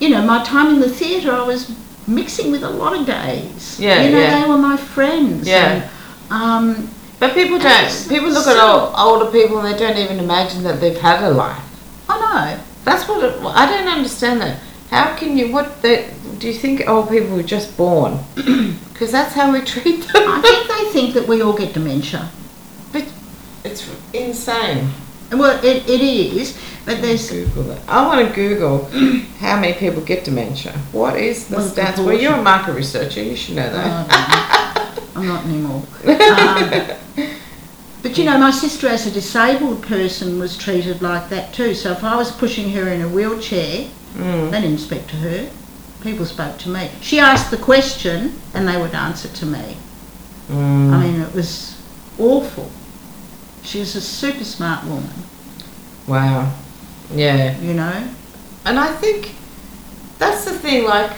you know, my time in the theatre, I was mixing with a lot of gays. Yeah, You know, yeah. they were my friends. Yeah. And, um, but people don't, people look so, at old, older people and they don't even imagine that they've had a life. I know. That's what, it, I don't understand that. How can you, what, they, do you think old people were just born? Because that's how we treat them. I think they think that we all get dementia. But it's insane. Well, it, it is, but there's... Google that. I want to Google how many people get dementia. What is the what stats? Well, you're a market researcher. You should know that. Oh, I don't know. I'm not anymore. Um, but, you know, my sister as a disabled person was treated like that too. So if I was pushing her in a wheelchair, mm. they didn't speak to her. People spoke to me. She asked the question and they would answer to me. Mm. I mean, it was awful. She was a super smart woman. Wow. Yeah. You know? And I think that's the thing, like,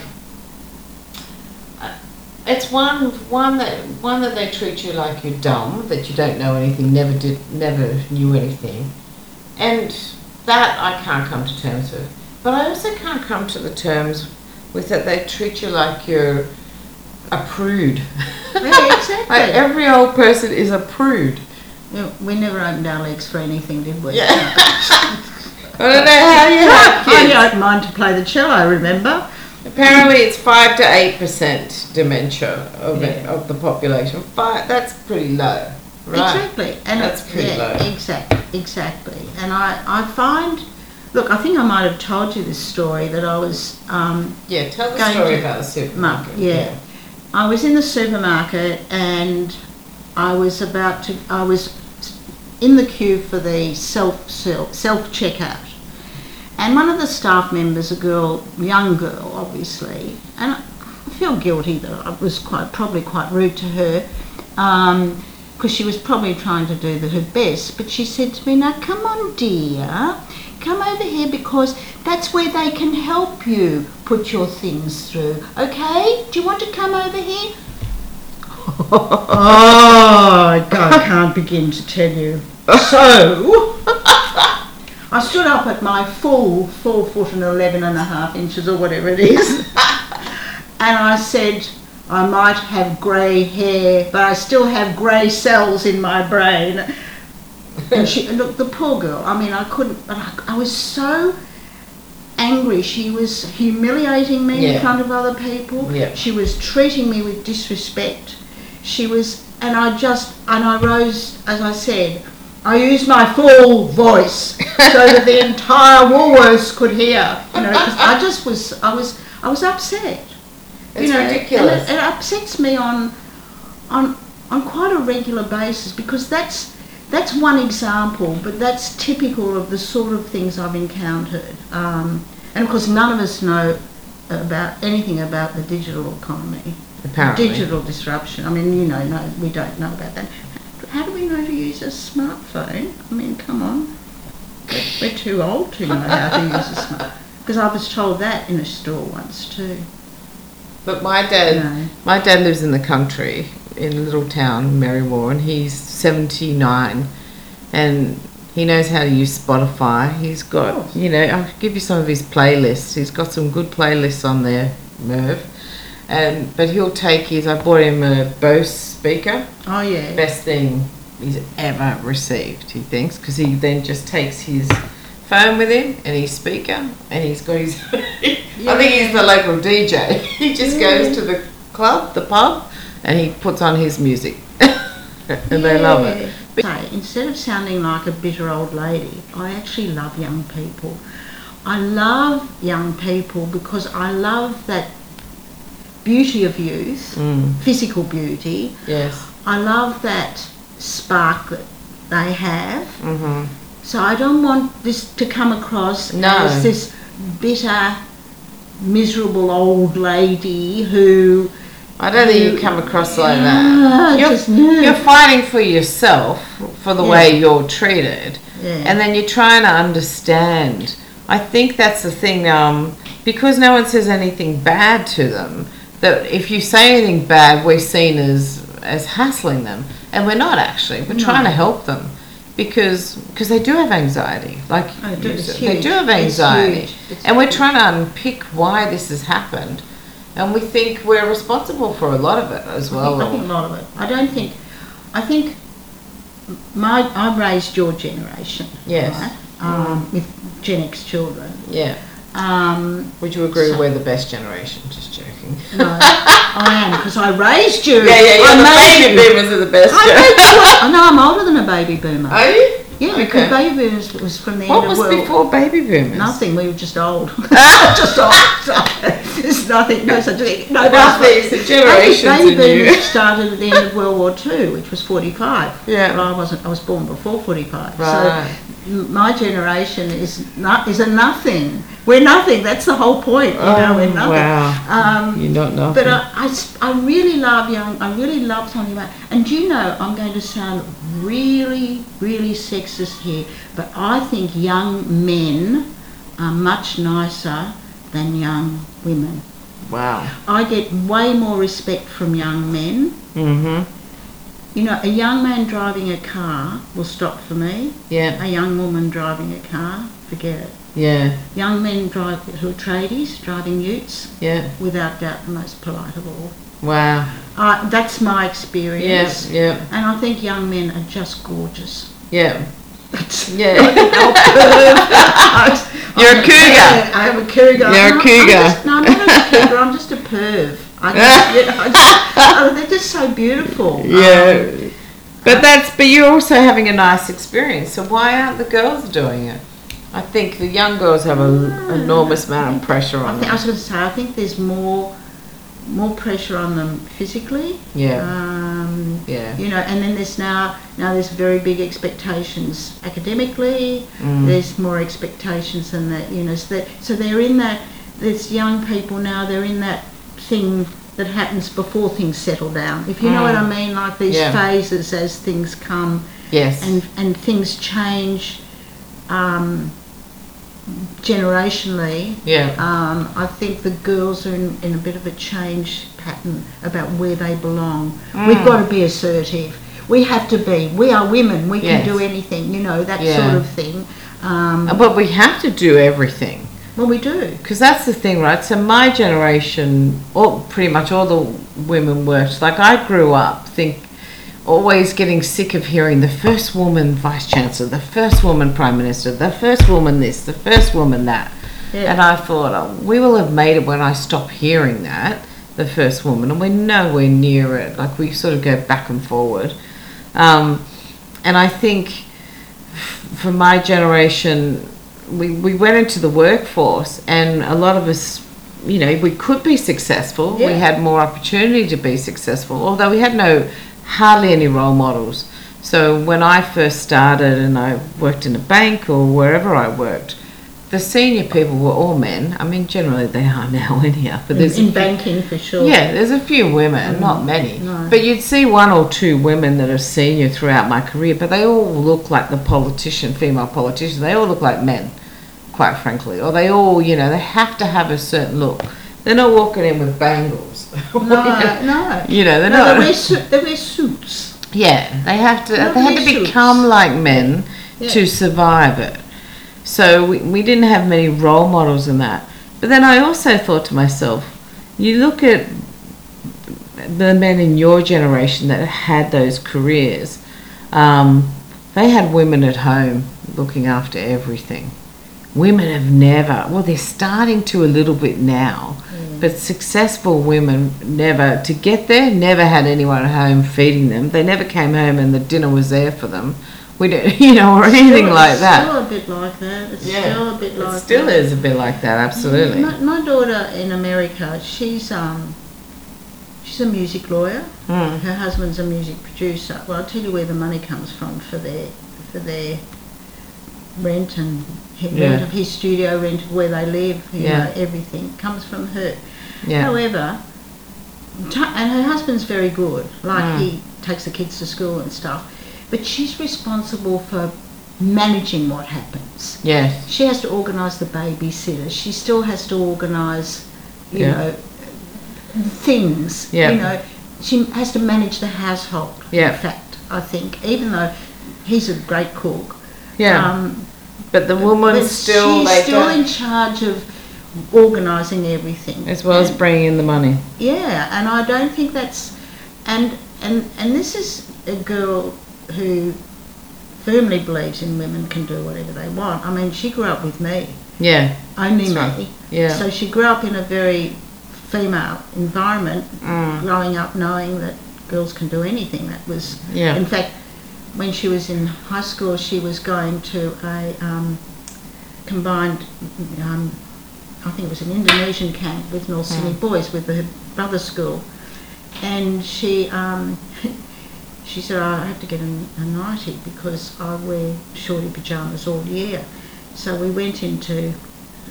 it's one one that one that they treat you like you're dumb, that you don't know anything, never did, never knew anything. And that I can't come to terms with. But I also can't come to the terms with that they treat you like you're a prude. Yeah, exactly. Like every old person is a prude. We never opened our legs for anything, did we? Yeah. I don't know how you have kids. I opened mine to play the cello, I remember. Apparently it's five to eight percent dementia of yeah. it, of the population. Five, that's pretty low, right? Exactly. And that's it, pretty yeah, low. Exactly, exactly. And I, I find, look, I think I might have told you this story that I was... Um, yeah, tell the story about the supermarket. Yeah. yeah. I was in the supermarket and I was about to, I was... in the queue for the self self self checkout, and one of the staff members, a girl, young girl, obviously, and I feel guilty that I was quite probably quite rude to her, because um, she was probably trying to do the, her best. But she said to me, "Now come on, dear, come over here because that's where they can help you put your things through. Okay? Do you want to come over here?" Oh, God, I can't begin to tell you. So, I stood up at my full four foot and eleven and a half inches or whatever it is, and I said, I might have grey hair, but I still have grey cells in my brain. And she, look, the poor girl, I mean, I couldn't, but I, I was so angry. She was humiliating me yeah. in front of other people. Yeah. She was treating me with disrespect. She was, and I just, and I rose, as I said, I used my full voice so that the entire Woolworths could hear, you know, because I just was, I was, I was upset. It's you know, ridiculous. And it, it upsets me on, on, on quite a regular basis, because that's, that's one example, but that's typical of the sort of things I've encountered. Um, and of course, none of us know about anything about the digital economy. Apparently. Digital disruption. I mean, you know, no, we don't know about that. How do we know to use a smartphone? I mean, come on. We're, we're too old to know how to use a smartphone. Because I was told that in a store once too. But my dad, you know. my dad lives in the country, in a little town, Marymore, and he's seventy-nine. And he knows how to use Spotify. He's got, you know, I'll give you some of his playlists. He's got some good playlists on there, Merv. Um, but he'll take his, I bought him a Bose speaker. Oh, yeah. Best thing he's ever received, he thinks, because he then just takes his phone with him and his speaker, and he's got his... yeah. I think he's the local D J. He just yeah. goes to the club, the pub, and he puts on his music. and yeah. they love it. But so, instead of sounding like a bitter old lady, I actually love young people. I love young people because I love that beauty of youth, mm. physical beauty. Yes. I love that spark that they have. Mm-hmm. So I don't want this to come across no. as this bitter, miserable old lady who... I don't think you come across like that. You're, just, no. you're fighting for yourself, for the yeah. way you're treated. Yeah. And then you're trying to understand. I think that's the thing, um, because no one says anything bad to them, that if you say anything bad, we're seen as, as hassling them. And we're not, actually. We're no. trying to help them. Because cause they do have anxiety. Like oh, do, They do have anxiety. It's huge. It's and we're huge. Trying to unpick why this has happened. And we think we're responsible for a lot of it as well. I think, I think a lot of it. I don't think... I think my I raised your generation. Yes. Right? Um, with Gen X children. Yeah. Um, Would you agree so, we're the best generation? Just joking. No, I am, because I raised you. Yeah, yeah, yeah. I the baby you. boomers are the best. I raised you. No, I'm older than a baby boomer. Are you? Yeah, okay. Because baby boomers was from the what end of the world. What was before baby boomers? Nothing. We were just old. just old. There's nothing. No such thing. No, nothing. It's generation. Baby boomers started at the end of World War Two, which was forty-five. Yeah. But I wasn't. I was born before forty-five. Right. So my generation is not is a nothing. We're nothing. That's the whole point. You oh, know, we're nothing. Wow. Um, You're not nothing. But I, I, I really love young. I really love something about. And do you know, I'm going to sound really, really sexist here, but I think young men are much nicer than young women. Wow. I get way more respect from young men. Mm-hmm. You know, a young man driving a car will stop for me. Yeah. A young woman driving a car, forget it. Yeah. Young men drive, who are tradies, driving utes. Yeah. Without doubt, the most polite of all. Wow. Uh, that's my experience. Yeah, yeah. And I think young men are just gorgeous. Yeah. yeah. I, You're I'm a cougar. A, I'm a cougar. You're I'm a cougar. Not, I'm just, no, I'm not a cougar. I'm just a perv. I just, you know, I just, oh, they're just so beautiful. Yeah. Um, but that's. But you're also having a nice experience. So why aren't the girls doing it? I think the young girls have an no, enormous amount think, of pressure on I think, them. I was going to say, I think there's more more pressure on them physically. Yeah. Um, yeah. You know, and then there's now, now there's very big expectations academically. Mm. There's more expectations than that, you know. So, that, so they're in that, there's young people now, they're in that thing that happens before things settle down. If you mm. know what I mean, like these yeah. phases as things come. Yes. And, and things change. Um, generationally, yeah. um, I think the girls are in, in a bit of a change pattern about where they belong. Mm. We've got to be assertive. We have to be. We are women. We yes. can do anything, you know, that yeah. sort of thing. Um, but we have to do everything. Well, we do. Because that's the thing, right? So my generation, all, pretty much all the women worked. Like I grew up think. always getting sick of hearing the first woman vice chancellor, the first woman prime minister, the first woman this, the first woman that. Yeah. And I thought, oh, we will have made it when I stop hearing that, the first woman, and we're nowhere near it. Like we sort of go back and forward. Um, and I think for my generation, we, we went into the workforce and a lot of us, you know, we could be successful. Yeah. We had more opportunity to be successful, although we had no... hardly any role models. So when I first started and I worked in a bank or wherever I worked, the senior people were all men. I mean, generally they are now in here. But there's in, in banking for sure. Yeah, there's a few women, mm. not many. No. But you'd see one or two women that are senior throughout my career, but they all look like the politician, female politician. They all look like men, quite frankly. Or they all, you know, they have to have a certain look. They're not walking in with bangles. No, no. You know, they're no, not. They wear, su- they wear suits. Yeah, they have to. They had to become suits. like men yeah. to survive it. So we, we didn't have many role models in that. But then I also thought to myself, you look at the men in your generation that had those careers, um, they had women at home looking after everything. Women have never, well, they're starting to a little bit now, mm. but successful women never, to get there, never had anyone at home feeding them. They never came home and the dinner was there for them. We don't, you know, or anything still, like it's that. It's still a bit like that. It's yeah. still a bit like that. It still that. is a bit like that, absolutely. My, my daughter in America, she's um, she's a music lawyer. Mm. Her husband's a music producer. Well, I'll tell you where the money comes from for their for their rent and his, yeah. rent of his studio, rent of where they live, you yeah. know, everything comes from her. Yeah. However, t- and her husband's very good. Like mm. he takes the kids to school and stuff. But she's responsible for managing what happens. Yes. She has to organise the babysitter. She still has to organise, you yeah. know, things. Yeah. You know, she has to manage the household, yeah. in fact, I think, even though he's a great cook. Yeah. Um, but the woman's but still... She's later. still in charge of organising everything. As well and, as bringing in the money. Yeah, and I don't think that's... And, and, and this is a girl... who firmly believes in women can do whatever they want. I mean, she grew up with me. Yeah. Only me. Right. Yeah. So she grew up in a very female environment, mm. growing up knowing that girls can do anything. That was... Yeah. In fact, when she was in high school, she was going to a um, combined... Um, I think it was an Indonesian camp with North Sydney mm. Boys, with her brother's school. And she... Um, She said, oh, I have to get a, a nightie because I wear shorty pyjamas all year. So we went into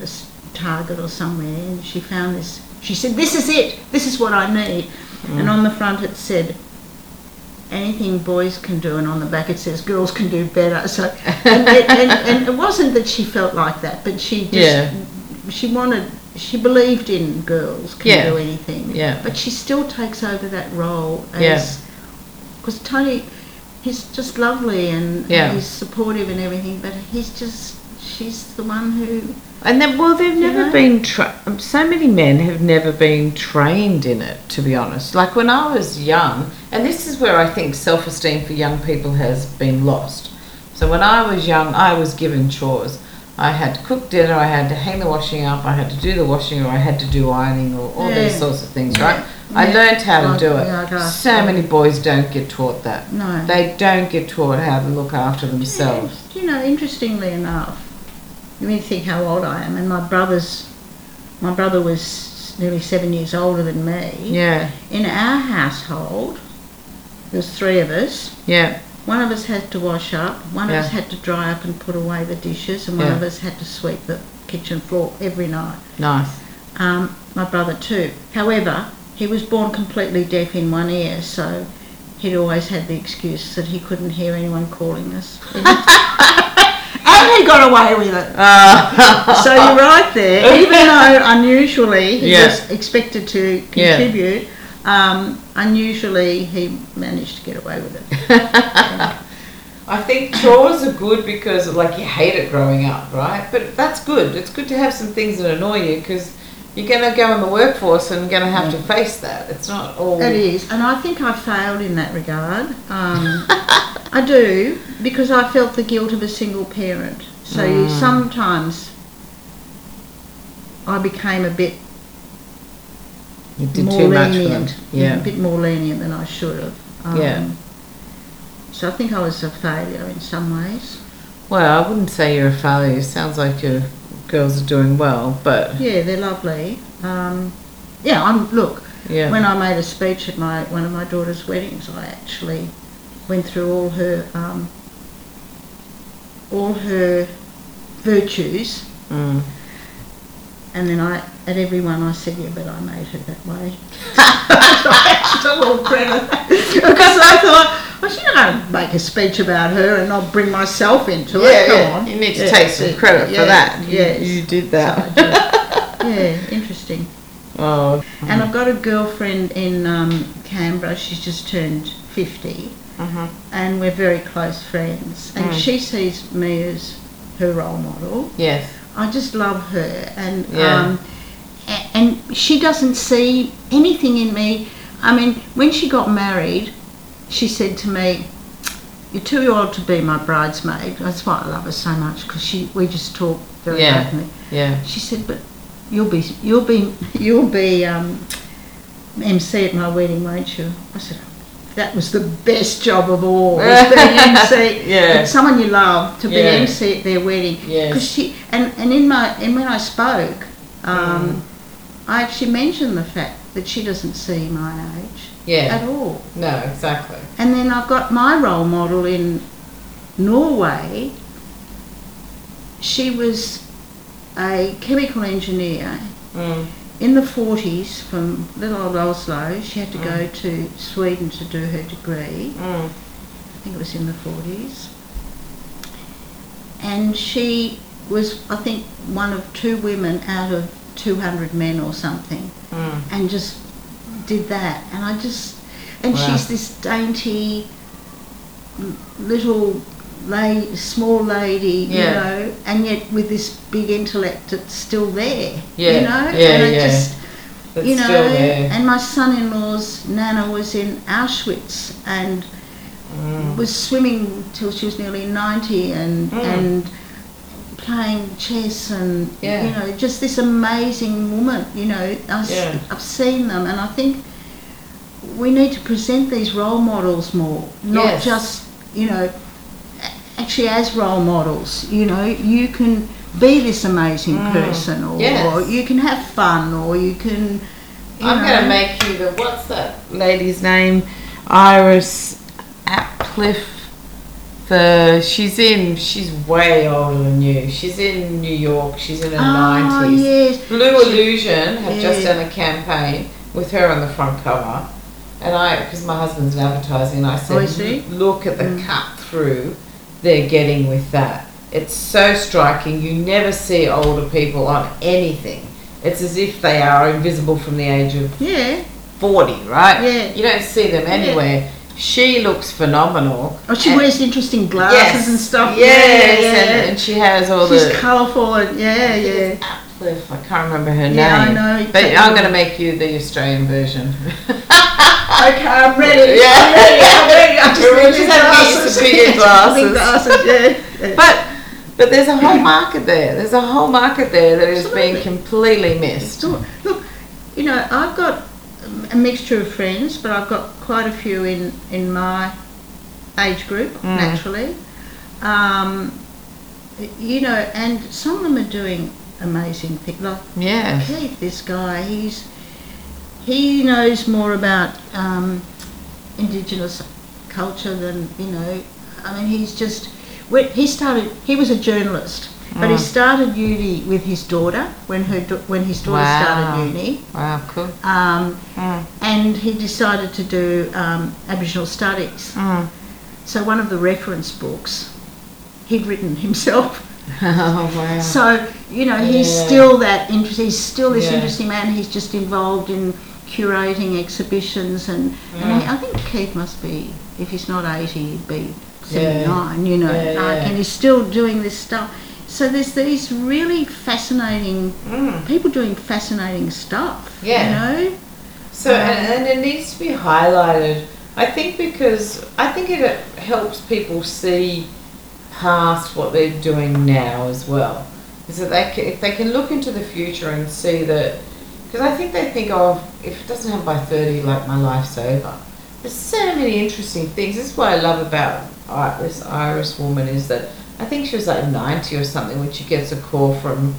a Target or somewhere and she found this. She said, this is it. This is what I need. Mm. And on the front it said, anything boys can do. And on the back it says, girls can do better. So And it, and, and it wasn't that she felt like that, but she just, yeah. she wanted, she believed in girls can yeah. do anything. Yeah. But she still takes over that role as... Yeah. Because Tony, he's just lovely and, yeah. and he's supportive and everything, but he's just, she's the one who... And then, well, they've never know? been, tra- so many men have never been trained in it, to be honest. Like when I was young, and this is where I think self-esteem for young people has been lost. So when I was young, I was given chores. I had to cook dinner, I had to hang the washing up, I had to do the washing, or I had to do ironing, or all yeah. these sorts of things, right? Yeah. I yeah. learned how to do it. So many boys don't get taught that. No. They don't get taught how to look after themselves. Yeah. You know, interestingly enough, you may think how old I am, and my brother's, my brother was nearly seven years older than me. Yeah. In our household, there's three of us. Yeah. One of us had to wash up, one yeah. of us had to dry up and put away the dishes, and one yeah. of us had to sweep the kitchen floor every night. Nice. Um, my brother too. However, he was born completely deaf in one ear, so he'd always had the excuse that he couldn't hear anyone calling us. And he got away with it. Uh. So you're right there. Even though unusually he yeah. was expected to contribute, yeah. um, unusually he managed to get away with it. I think chores are good because, like, you hate it growing up, right? But that's good. It's good to have some things that annoy you because... You're going to go in the workforce and going to have yeah. to face that. It's not all... It is. And I think I failed in that regard. Um, I do, because I felt the guilt of a single parent. So mm. sometimes I became a bit you did more too lenient. Much yeah. A bit more lenient than I should have. Um, yeah. So I think I was a failure in some ways. Well, I wouldn't say you're a failure. It sounds like you're... Girls are doing well, but yeah, they're lovely. Um, yeah, I'm look. Yeah. When I made a speech at my one of my daughter's weddings, I actually went through all her um, all her virtues, mm. and then I at every one I said, yeah, but I made her that way. I took all credit because I thought. I should not make a speech about her and not bring myself into yeah, it. Come yeah. on. You need to yeah, take some credit yeah, for that. Yes. You, you did that. So did. Yeah, interesting. Oh. And I've got a girlfriend in um, Canberra. She's just turned fifty. Uh-huh. And we're very close friends. And mm. she sees me as her role model. Yes. I just love her. And, yeah. um, and she doesn't see anything in me I mean, when she got married, she said to me, "You're too old to be my bridesmaid." That's why I love her so much, because she we just talk very yeah. openly. Yeah. She said, "But you'll be you'll be you'll be um, M C at my wedding, won't you?" I said, "That was the best job of all, was being M C." Yeah. But someone you love to be yeah. M C at their wedding. Yeah. Because she and, and in my and when I spoke, um, mm. I actually mentioned the fact that she doesn't see my age yeah. at all. No, exactly. And then I've got my role model in Norway. She was a chemical engineer mm. in the forties from little old Oslo. She had to mm. go to Sweden to do her degree. Mm. I think it was in the forties. And she was, I think, one of two women out of two hundred men or something, mm. and just did that. And I just, and wow. she's this dainty little la- small lady, yeah. you know, and yet with this big intellect that's still there, yeah. you know. Yeah, and I yeah. just, that's you know, still there. And my son-in-law's nana was in Auschwitz and mm. was swimming till she was nearly ninety, and mm. and playing chess, and yeah. you know, just this amazing woman, you know. I yeah. I've seen them, and I think we need to present these role models more, not yes. just, you know, actually as role models, you know, you can be this amazing mm. person, or, yes. or you can have fun, or you can, you I'm know, gonna make you the, what's that lady's name, Iris Apcliffe. The she's in she's way older than you. She's in New York. She's in her nineties. Oh, yes. Blue she, Illusion have yeah. just done a campaign with her on the front cover, and I, because my husband's in advertising, I said, oh, look at the mm. cut through they're getting with that. It's so striking. You never see older people on anything. It's as if they are invisible from the age of yeah. forty, right? Yeah. You don't see them anywhere. Yeah. She looks phenomenal. Oh, she wears interesting glasses yes, and stuff. Yes, yeah, yeah. And, and she has all She's the... She's colourful and, yeah, yeah. Apcliffe, I can't remember her yeah, name. Yeah, I know. But I'm going to make you the Australian version. Okay, I'm ready. Yeah. I'm ready, I'm ready. I just need these glasses. I need glasses, yeah. yeah. But, but there's a whole market there. There's a whole market there that is Absolutely. being completely missed. Look, you know, I've got a mixture of friends, but I've got quite a few in, in my age group, mm. naturally. Um, you know, and some of them are doing amazing things. Like yes. Keith, this guy, he's he knows more about um, Indigenous culture than, you know, I mean, he's just, he started, he was a journalist. But he started uni with his daughter when her when his daughter wow. started uni. Wow, cool. Um, mm. And he decided to do um, Aboriginal studies. Mm. So one of the reference books he'd written himself. Oh wow! So you know he's yeah. still that interest. He's still this yeah. interesting man. He's just involved in curating exhibitions, and, mm. and he, I think Keith must be, if he's not eighty, he'd be seventy-nine. Yeah. You know, yeah, yeah. Uh, and he's still doing this stuff. So there's these really fascinating mm. people doing fascinating stuff, yeah. you know. So um, and, and it needs to be highlighted, I think, because I think it helps people see past what they're doing now as well. Is that they can, if they can look into the future and see that, because I think they think, oh, if it doesn't happen by thirty, like my life's over. There's so many interesting things. This is what I love about uh, this Irish woman is that. I think she was like ninety or something when she gets a call from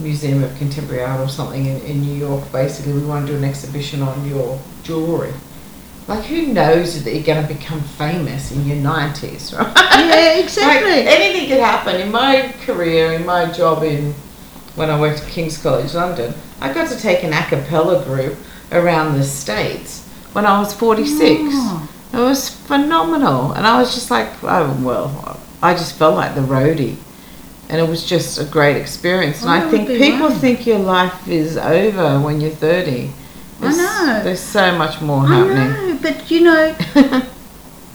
Museum of Contemporary Art or something in, in New York. Basically, we want to do an exhibition on your jewellery. Like, who knows that you're going to become famous in your nineties, right? Yeah, exactly. Like, anything could happen. In my career, in my job, in when I worked at King's College London, I got to take an a cappella group around the States when I was forty-six. Oh. It was phenomenal. And I was just like, oh, well... I just felt like the roadie, and it was just a great experience. And oh, I think people right. think your life is over when you're thirty. There's, I know. There's so much more I happening. I know, but you know,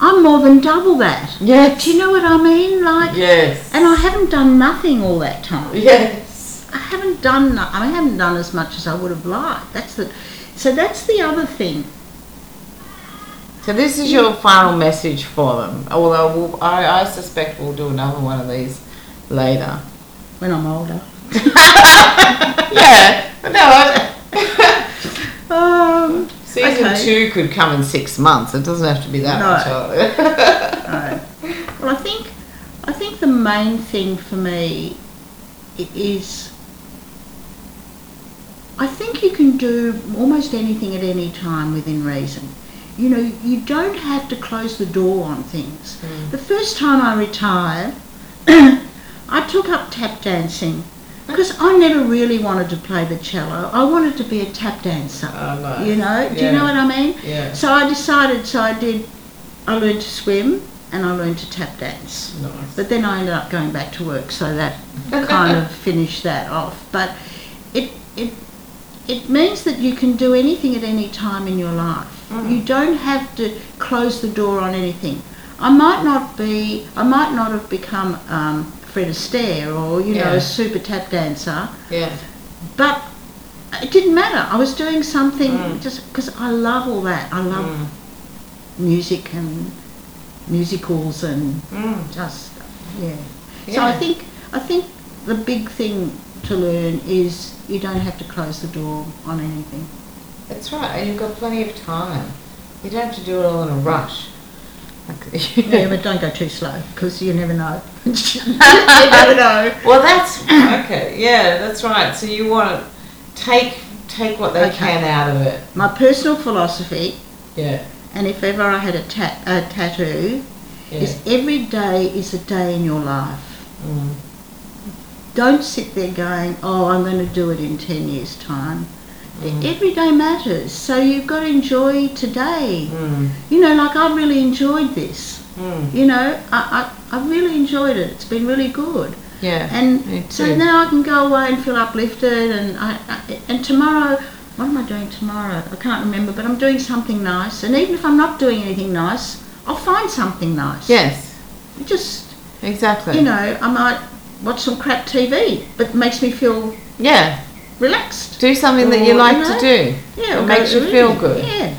I'm more than double that. Yes. Do you know what I mean? Like, yes. And I haven't done nothing all that time. Yes. I haven't done. I haven't done as much as I would have liked. That's the. So that's the other thing. So this is your final message for them, although we'll, I, I suspect we'll do another one of these later. When I'm older. Yeah. No, I, um, Season okay. two could come in six months. It doesn't have to be that no. much older. No. Well, I think, I think the main thing for me is I think you can do almost anything at any time within reason. You know, you don't have to close the door on things. Mm. The first time I retired, I took up tap dancing because I never really wanted to play the cello. I wanted to be a tap dancer, oh, nice. you know. Do yeah. you know what I mean? Yeah. So I decided, so I did, I learned to swim and I learned to tap dance. Nice. But then I ended up going back to work, so that kind of finished that off. But it it it means that you can do anything at any time in your life. Mm. You don't have to close the door on anything. I might not be, I might not have become um, Fred Astaire or, you yeah. know, a super tap dancer. Yeah. But it didn't matter. I was doing something mm. just because I love all that. I love mm. music and musicals and mm. just, yeah. yeah. So I think, I think the big thing to learn is you don't have to close the door on anything. That's right, and you've got plenty of time. You don't have to do it all in a rush. Okay. Yeah, but don't go too slow, because you never know. You never know. Well, that's, okay, yeah, that's right. So you want to take take what they okay. can out of it. My personal philosophy, yeah. and if ever I had a, ta- a tattoo, yeah. is every day is a day in your life. Mm. Don't sit there going, oh, I'm going to do it in ten years' time. Mm. Every day matters, so you've got to enjoy today. Mm. You know, like I really enjoyed this. Mm. You know, I, I I really enjoyed it. It's been really good. Yeah. And so now I can go away and feel uplifted. And I, I and tomorrow, what am I doing tomorrow? I can't remember, but I'm doing something nice. And even if I'm not doing anything nice, I'll find something nice. Yes. Just exactly. You know, I might watch some crap T V, but it makes me feel yeah. relaxed. Do something or, that you like you know, to do. Yeah, it makes you feel good. Yeah,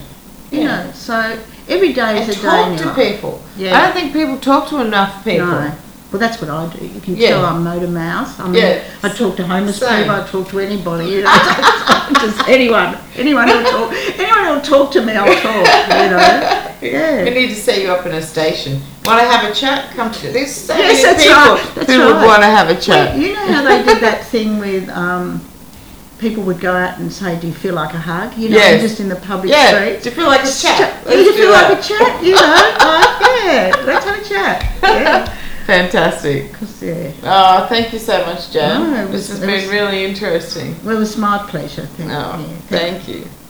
you yeah. know. So every day is and a talk day. Talk to people. Yeah. I don't think people talk to enough people. No. Well, that's what I do. You can yeah. tell I'm motor mouth. I mean, yeah. I talk to homeless Same. people. I talk to anybody. You know, just anyone. Anyone who'll talk. Anyone who'll talk to me, I'll talk. You know. Yeah. We need to set you up in a station. Want to have a chat? Come to this. So yes, many that's people right. That's who right. would want to have a chat. Well, you know how they did that thing with. Um, People would go out and say, do you feel like a hug? You know, yes. just in the public yeah. street. Do you feel like a chat? Do you feel like a chat? You know, like, yeah, let's have a chat. Yeah. Fantastic. Yeah. Oh, thank you so much, Jan. No, was, this has been was, really interesting. Well, it was my pleasure. Thank, oh, yeah, thank, thank you. you.